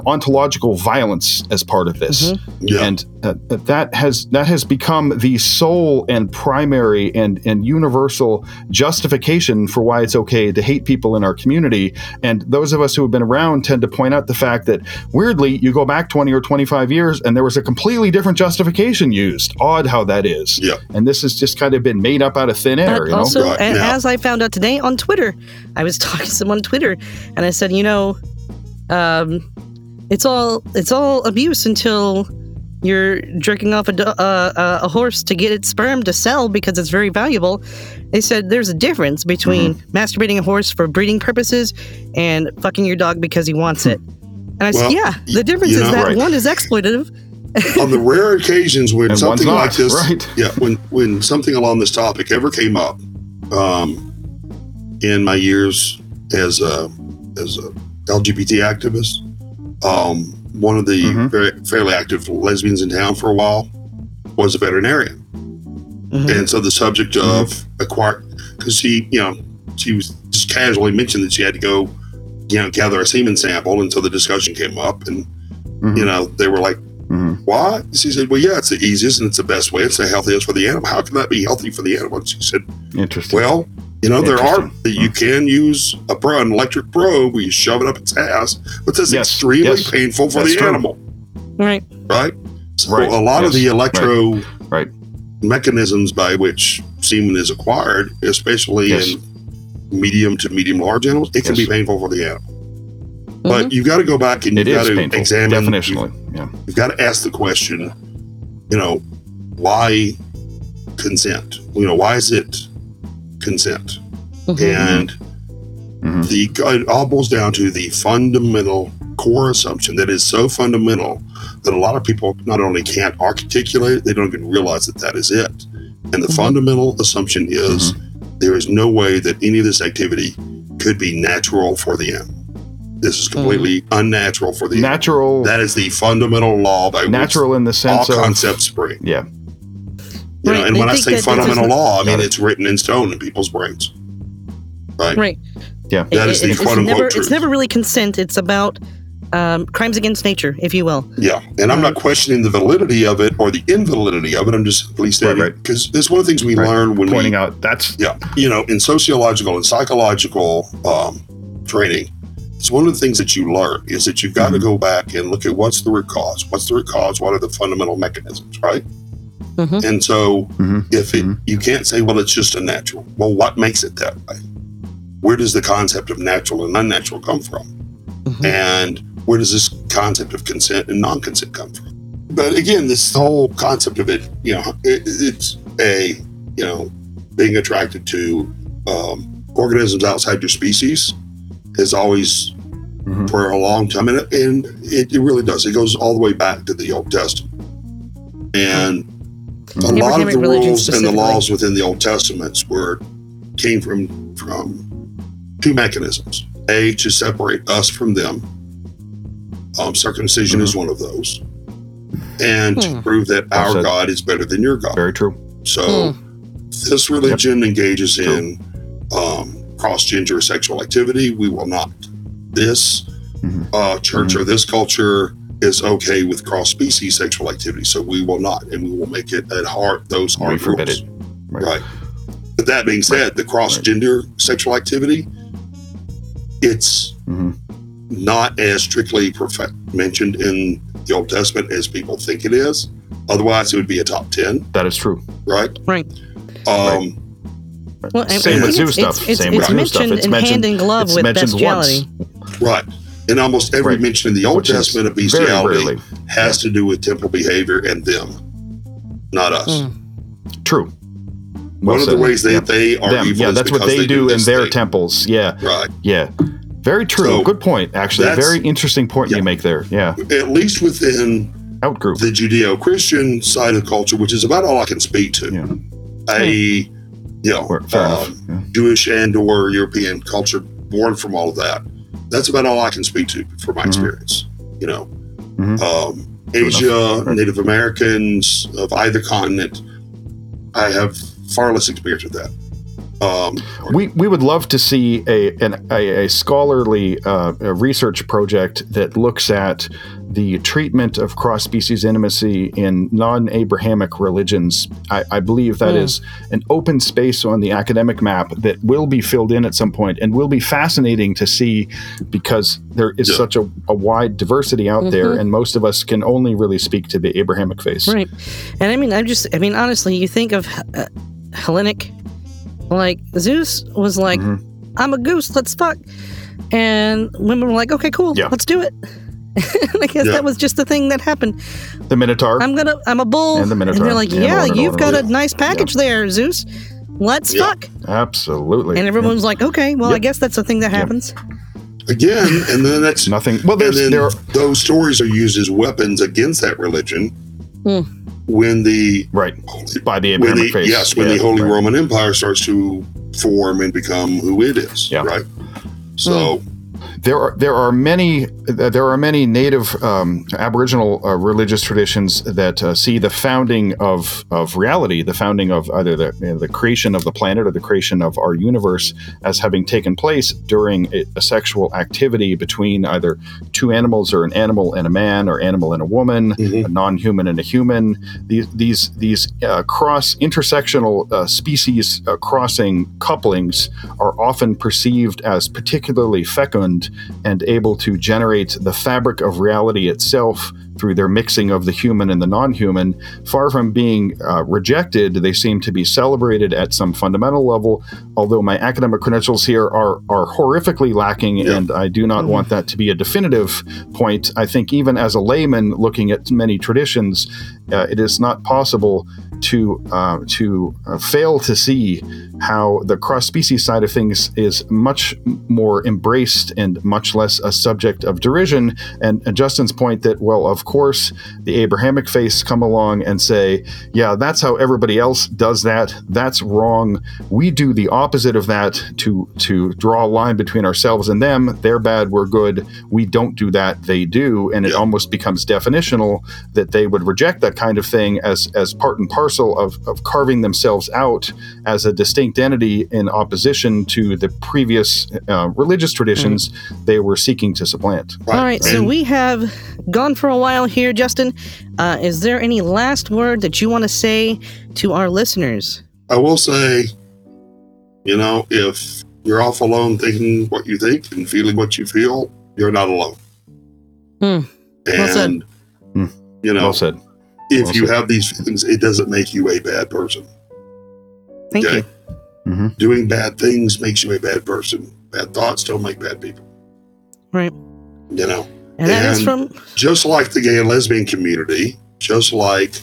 ontological violence as part of this. Mm-hmm. Yeah. And that has become the sole and primary and universal justification for why it's okay to hate people in our community. And those of us who have been around tend to point out the fact that, weirdly, you go back 20 or 25 years and there was a completely different justification used. Odd how that is. Yeah. And this has just kind of been made up out of thin air. But also, as I found out today on Twitter, I was talking to someone on Twitter and I said, you know, it's all abuse until you're jerking off a horse to get its sperm to sell because it's very valuable. They said there's a difference between masturbating a horse for breeding purposes and fucking your dog because he wants it. And I said, the difference is that one is exploitative. On the rare occasions when and something like this, when something along this topic ever came up, in my years as a LGBT activist, one of the fairly active lesbians in town for a while was a veterinarian. And so the subject of acquired, because she was just casually mentioned that she had to go, gather a semen sample. And so the discussion came up and, they were like, why? She said, well, it's the easiest and it's the best way. It's the healthiest for the animal. How can that be healthy for the animal? And she said, interesting. Well, there are that you can use an electric probe where you shove it up its ass, but that's extremely painful for the animal. Right. Right? So a lot of the electro mechanisms by which semen is acquired, especially in medium to medium large animals, it can be painful for the animal. But you've got to go back and you've got to examine. Definitionally. You've got to ask the question, why consent? Why is it consent? And it all boils down to the fundamental core assumption that is so fundamental that a lot of people not only can't articulate it, they don't even realize that is it. And the fundamental assumption is there is no way that any of this activity could be natural for the animal. This is completely unnatural for the natural. That is the fundamental law by natural which in the sense all of, concepts spring. Yeah. Right. And when I say fundamental law, I mean it's written in stone in people's brains. Right. Right. Yeah. That is the quote unquote truth. It's never really consent. It's about crimes against nature, if you will. Yeah. And I'm not questioning the validity of it or the invalidity of it. I'm just simply stating because it's one of the things we learn when pointing out that's in sociological and psychological training. It's one of the things that you learn is that you've got to go back and look at what's the root cause. What's the root cause? What are the fundamental mechanisms, right? Mm-hmm. And so if it, you can't say, well, it's just a natural. Well, what makes it that way? Where does the concept of natural and unnatural come from? And where does this concept of consent and non-consent come from? But again, this whole concept of it, it's being attracted to organisms outside your species is always for a long time, and it really does. It goes all the way back to the Old Testament, and a lot of the rules and the laws within the Old Testaments came from two mechanisms: a to separate us from them. Circumcision is one of those, and to prove that our God is better than your God. Very true. So this religion engages in cross-gender sexual activity. We will not. This mm-hmm. Church mm-hmm. or this culture is okay with cross-species sexual activity, so we will not, and we will make it at heart those hard rules. Right. But that being said, the cross-gender sexual activity, it's mm-hmm. not as strictly mentioned in the Old Testament as people think it is. Otherwise, it would be a top 10. That is true. Right. Well, same with Zoo stuff. It's mentioned in hand in glove with bestiality. Right. And almost every mention in the Old Testament of bestiality has to do with temple behavior and them, not us. Mm. True. One of the ways that they are evil is that's what they do in their temples. Yeah. Right. Yeah. Very true. So good point, actually. Very interesting point you make there. Yeah. At least within Outgroup. The Judeo-Christian side of culture, which is about all I can speak to. Yeah. Jewish and or European culture born from all of that. That's about all I can speak to from my mm-hmm. experience. Mm-hmm. Asia, Native Americans of either continent, I have far less experience with that. We would love to see a scholarly research project that looks at the treatment of cross-species intimacy in non-Abrahamic religions. I believe that is an open space on the academic map that will be filled in at some point and will be fascinating to see, because there is such a wide diversity out mm-hmm. there, and most of us can only really speak to the Abrahamic face. Right. And honestly, you think of Hellenic. Like, Zeus was like, mm-hmm. I'm a goose, let's fuck. And women were like, okay, cool, let's do it. I guess that was just the thing that happened. The Minotaur. I'm a bull. And the Minotaur. And they're like, you've got a nice package there, Zeus. Let's fuck. Absolutely. And everyone's like, okay, well, I guess that's the thing that happens. Again, and then that's... Nothing. Well, those stories are used as weapons against that religion. Mm. When the Holy Roman Empire starts to form and become who it is, right? So there are many native Aboriginal religious traditions that see the founding of reality, the founding of either the creation of the planet or the creation of our universe as having taken place during a sexual activity between either two animals, or an animal and a man, or animal and a woman, mm-hmm. a non-human and a human. These cross-intersectional species crossing couplings are often perceived as particularly fecund and able to generate the fabric of reality itself through their mixing of the human and the non-human. Far from being rejected, they seem to be celebrated at some fundamental level, although my academic credentials here are horrifically lacking, and I do not want that to be a definitive point. I think even as a layman looking at many traditions, it is not possible to fail to see how the cross-species side of things is much more embraced and much less a subject of derision. And Justin's point that, well, of course, the Abrahamic faiths come along and say, yeah, that's how everybody else does that. That's wrong. We do the opposite of that to draw a line between ourselves and them. They're bad, we're good. We don't do that, they do. And it almost becomes definitional that they would reject that kind of thing as part and parcel of carving themselves out as a distinct entity in opposition to the previous religious traditions they were seeking to supplant. All right, so we have gone for a while here, Justin. Is there any last word that you want to say to our listeners? I will say, if you're off alone thinking what you think and feeling what you feel, you're not alone. Well said. Well said. If you have these feelings, it doesn't make you a bad person. Thank you. Mm-hmm. Doing bad things makes you a bad person. Bad thoughts don't make bad people. Right. And that is from... Just like the gay and lesbian community, just like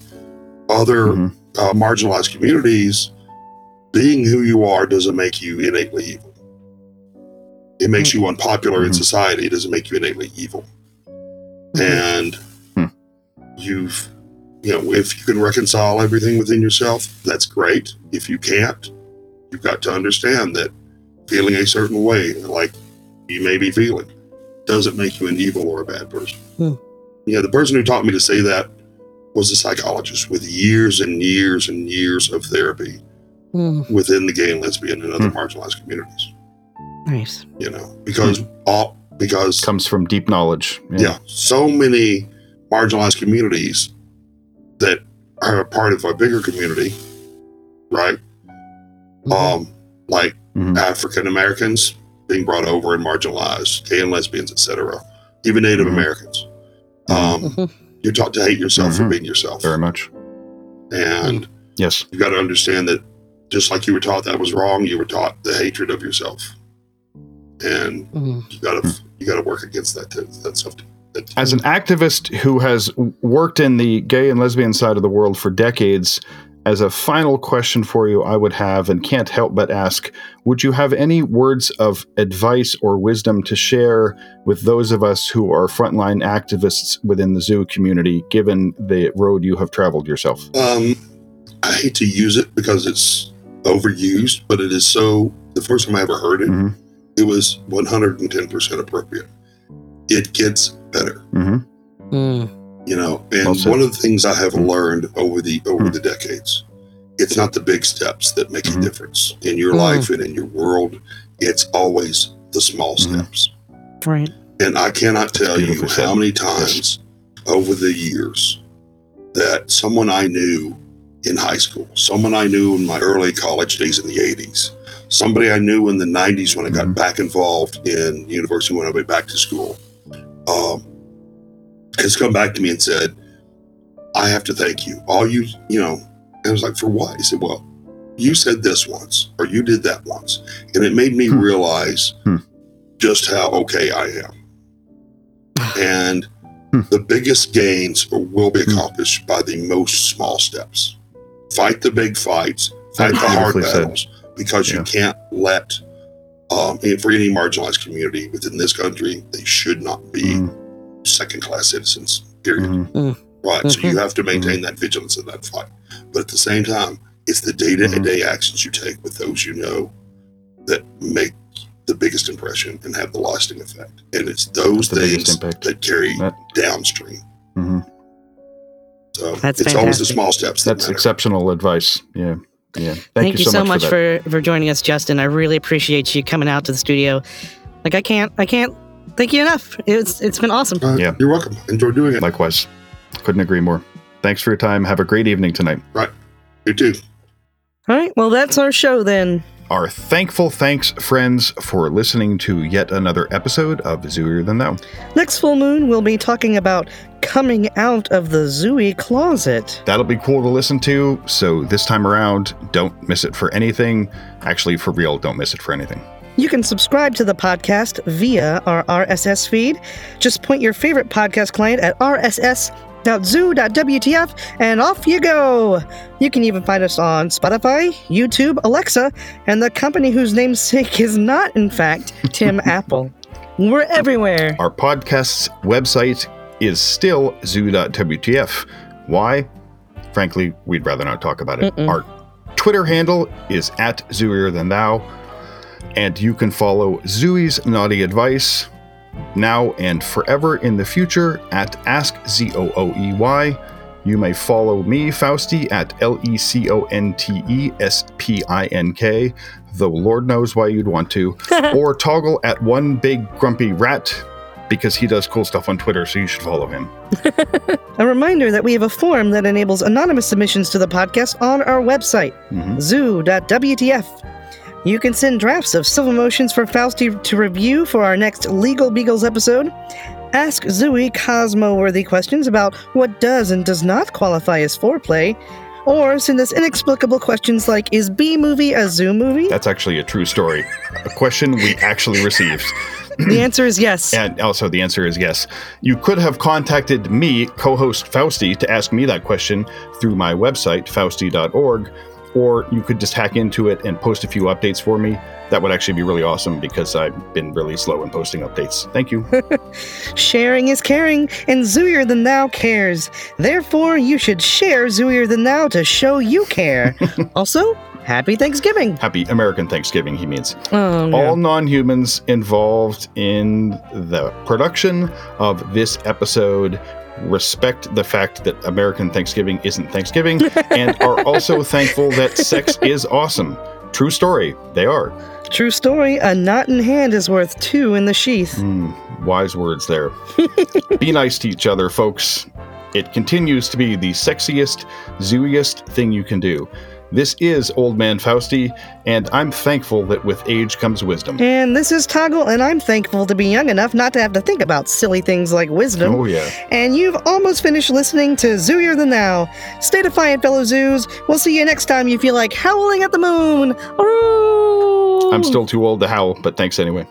other marginalized communities, being who you are doesn't make you innately evil. It makes you unpopular in society. It doesn't make you innately evil. And you've... if you can reconcile everything within yourself, that's great. If you can't, you've got to understand that feeling a certain way, like you may be feeling, doesn't make you an evil or a bad person. The person who taught me to say that was a psychologist with years and years and years of therapy within the gay and lesbian and other marginalized communities. Nice. Because all because it comes from deep knowledge. Yeah. So many marginalized communities that are a part of a bigger community, right? Mm-hmm. African Americans being brought over and marginalized, gay and lesbians, etc. Even Native Americans. You're taught to hate yourself for being yourself. Very much. And yes, you got to understand that just like you were taught that was wrong, you were taught the hatred of yourself. And you got to work against that stuff. As an activist who has worked in the gay and lesbian side of the world for decades, as a final question for you, I would have, and can't help but ask, would you have any words of advice or wisdom to share with those of us who are frontline activists within the zoo community, given the road you have traveled yourself? I hate to use it because it's overused, but it is so, the first time I ever heard it, it was 110% appropriate. It gets better. You know, and one of the things I have learned over the decades, it's not the big steps that make a difference in your life and in your world. It's always the small steps. Right. And I cannot tell you how many times over the years that someone I knew in high school, someone I knew in my early college days in the 80s, somebody I knew in the 90s when I got back involved in university when I went back to school, has come back to me and said, I have to thank you. All you know, and I was like, for what? He said, well, you said this once, or you did that once. And it made me realize just how okay I am. And the biggest gains will be accomplished by the most small steps. Fight the big fights, fight the hard battles, because you can't let, for any marginalized community within this country, they should not be second-class citizens, period. Right, so you have to maintain that vigilance in that fight. But at the same time, it's the day-to-day actions you take with those you know that make the biggest impression and have the lasting effect. And it's those things that carry downstream. So that's it's fantastic. Always the small steps that matter. Exceptional advice. Yeah. Yeah. Thank you so much for joining us, Justin. I really appreciate you coming out to the studio. Like I can't thank you enough. It's been awesome. Yeah. You're welcome. Enjoy doing it. Likewise. Couldn't agree more. Thanks for your time. Have a great evening tonight. Right. You too. All right. Well, that's our show then. Our thankful thanks, friends, for listening to yet another episode of Zooier Than Thou. Next full moon, we'll be talking about coming out of the Zooey closet. That'll be cool to listen to, so this time around, don't miss it for anything. Actually, for real, don't miss it for anything. You can subscribe to the podcast via our RSS feed. Just point your favorite podcast client at rss.zoo.wtf and off you go. You can even find us on Spotify, YouTube, Alexa, and the company whose namesake is not, in fact, Tim Apple. We're everywhere. Our podcast's website is still zoo.wtf. Why? Frankly, we'd rather not talk about it. Our Twitter handle is @ZooierThanThou. And you can follow Zooey's naughty advice now and forever in the future at AskZooey. You may follow me, Fausty, at LECONTESPINK, though Lord knows why you'd want to, or Toggle at @OneBigGrumpyRat, because he does cool stuff on Twitter, so you should follow him. A reminder that we have a form that enables anonymous submissions to the podcast on our website, zoo.wtf. You can send drafts of civil motions for Fausty to review for our next Legal Beagles episode. Ask Zooey Cosmo-worthy questions about what does and does not qualify as foreplay. Or send us inexplicable questions like, is B-movie a zoo movie? That's actually a true story. A question we actually received. The answer is yes. And also the answer is yes. You could have contacted me, co-host Fausty, to ask me that question through my website, fausty.org. Or you could just hack into it and post a few updates for me. That would actually be really awesome because I've been really slow in posting updates. Thank you. Sharing is caring, and Zooier Than Thou cares. Therefore, you should share Zooier Than Thou to show you care. Also, happy Thanksgiving. Happy American Thanksgiving, he means. Oh, no. All non-humans involved in the production of this episode respect the fact that American Thanksgiving isn't Thanksgiving and are also thankful that sex is awesome. True story. They are. True story, a knot in hand is worth two in the sheath. Wise words there. Be nice to each other, folks. It continues to be the sexiest, zooiest thing you can do. This is Old Man Fausty, and I'm thankful that with age comes wisdom. And this is Toggle, and I'm thankful to be young enough not to have to think about silly things like wisdom. Oh, yeah. And you've almost finished listening to Zooier Than Thou. Stay defiant, fellow zoos. We'll see you next time you feel like howling at the moon. Aroo! I'm still too old to howl, but thanks anyway.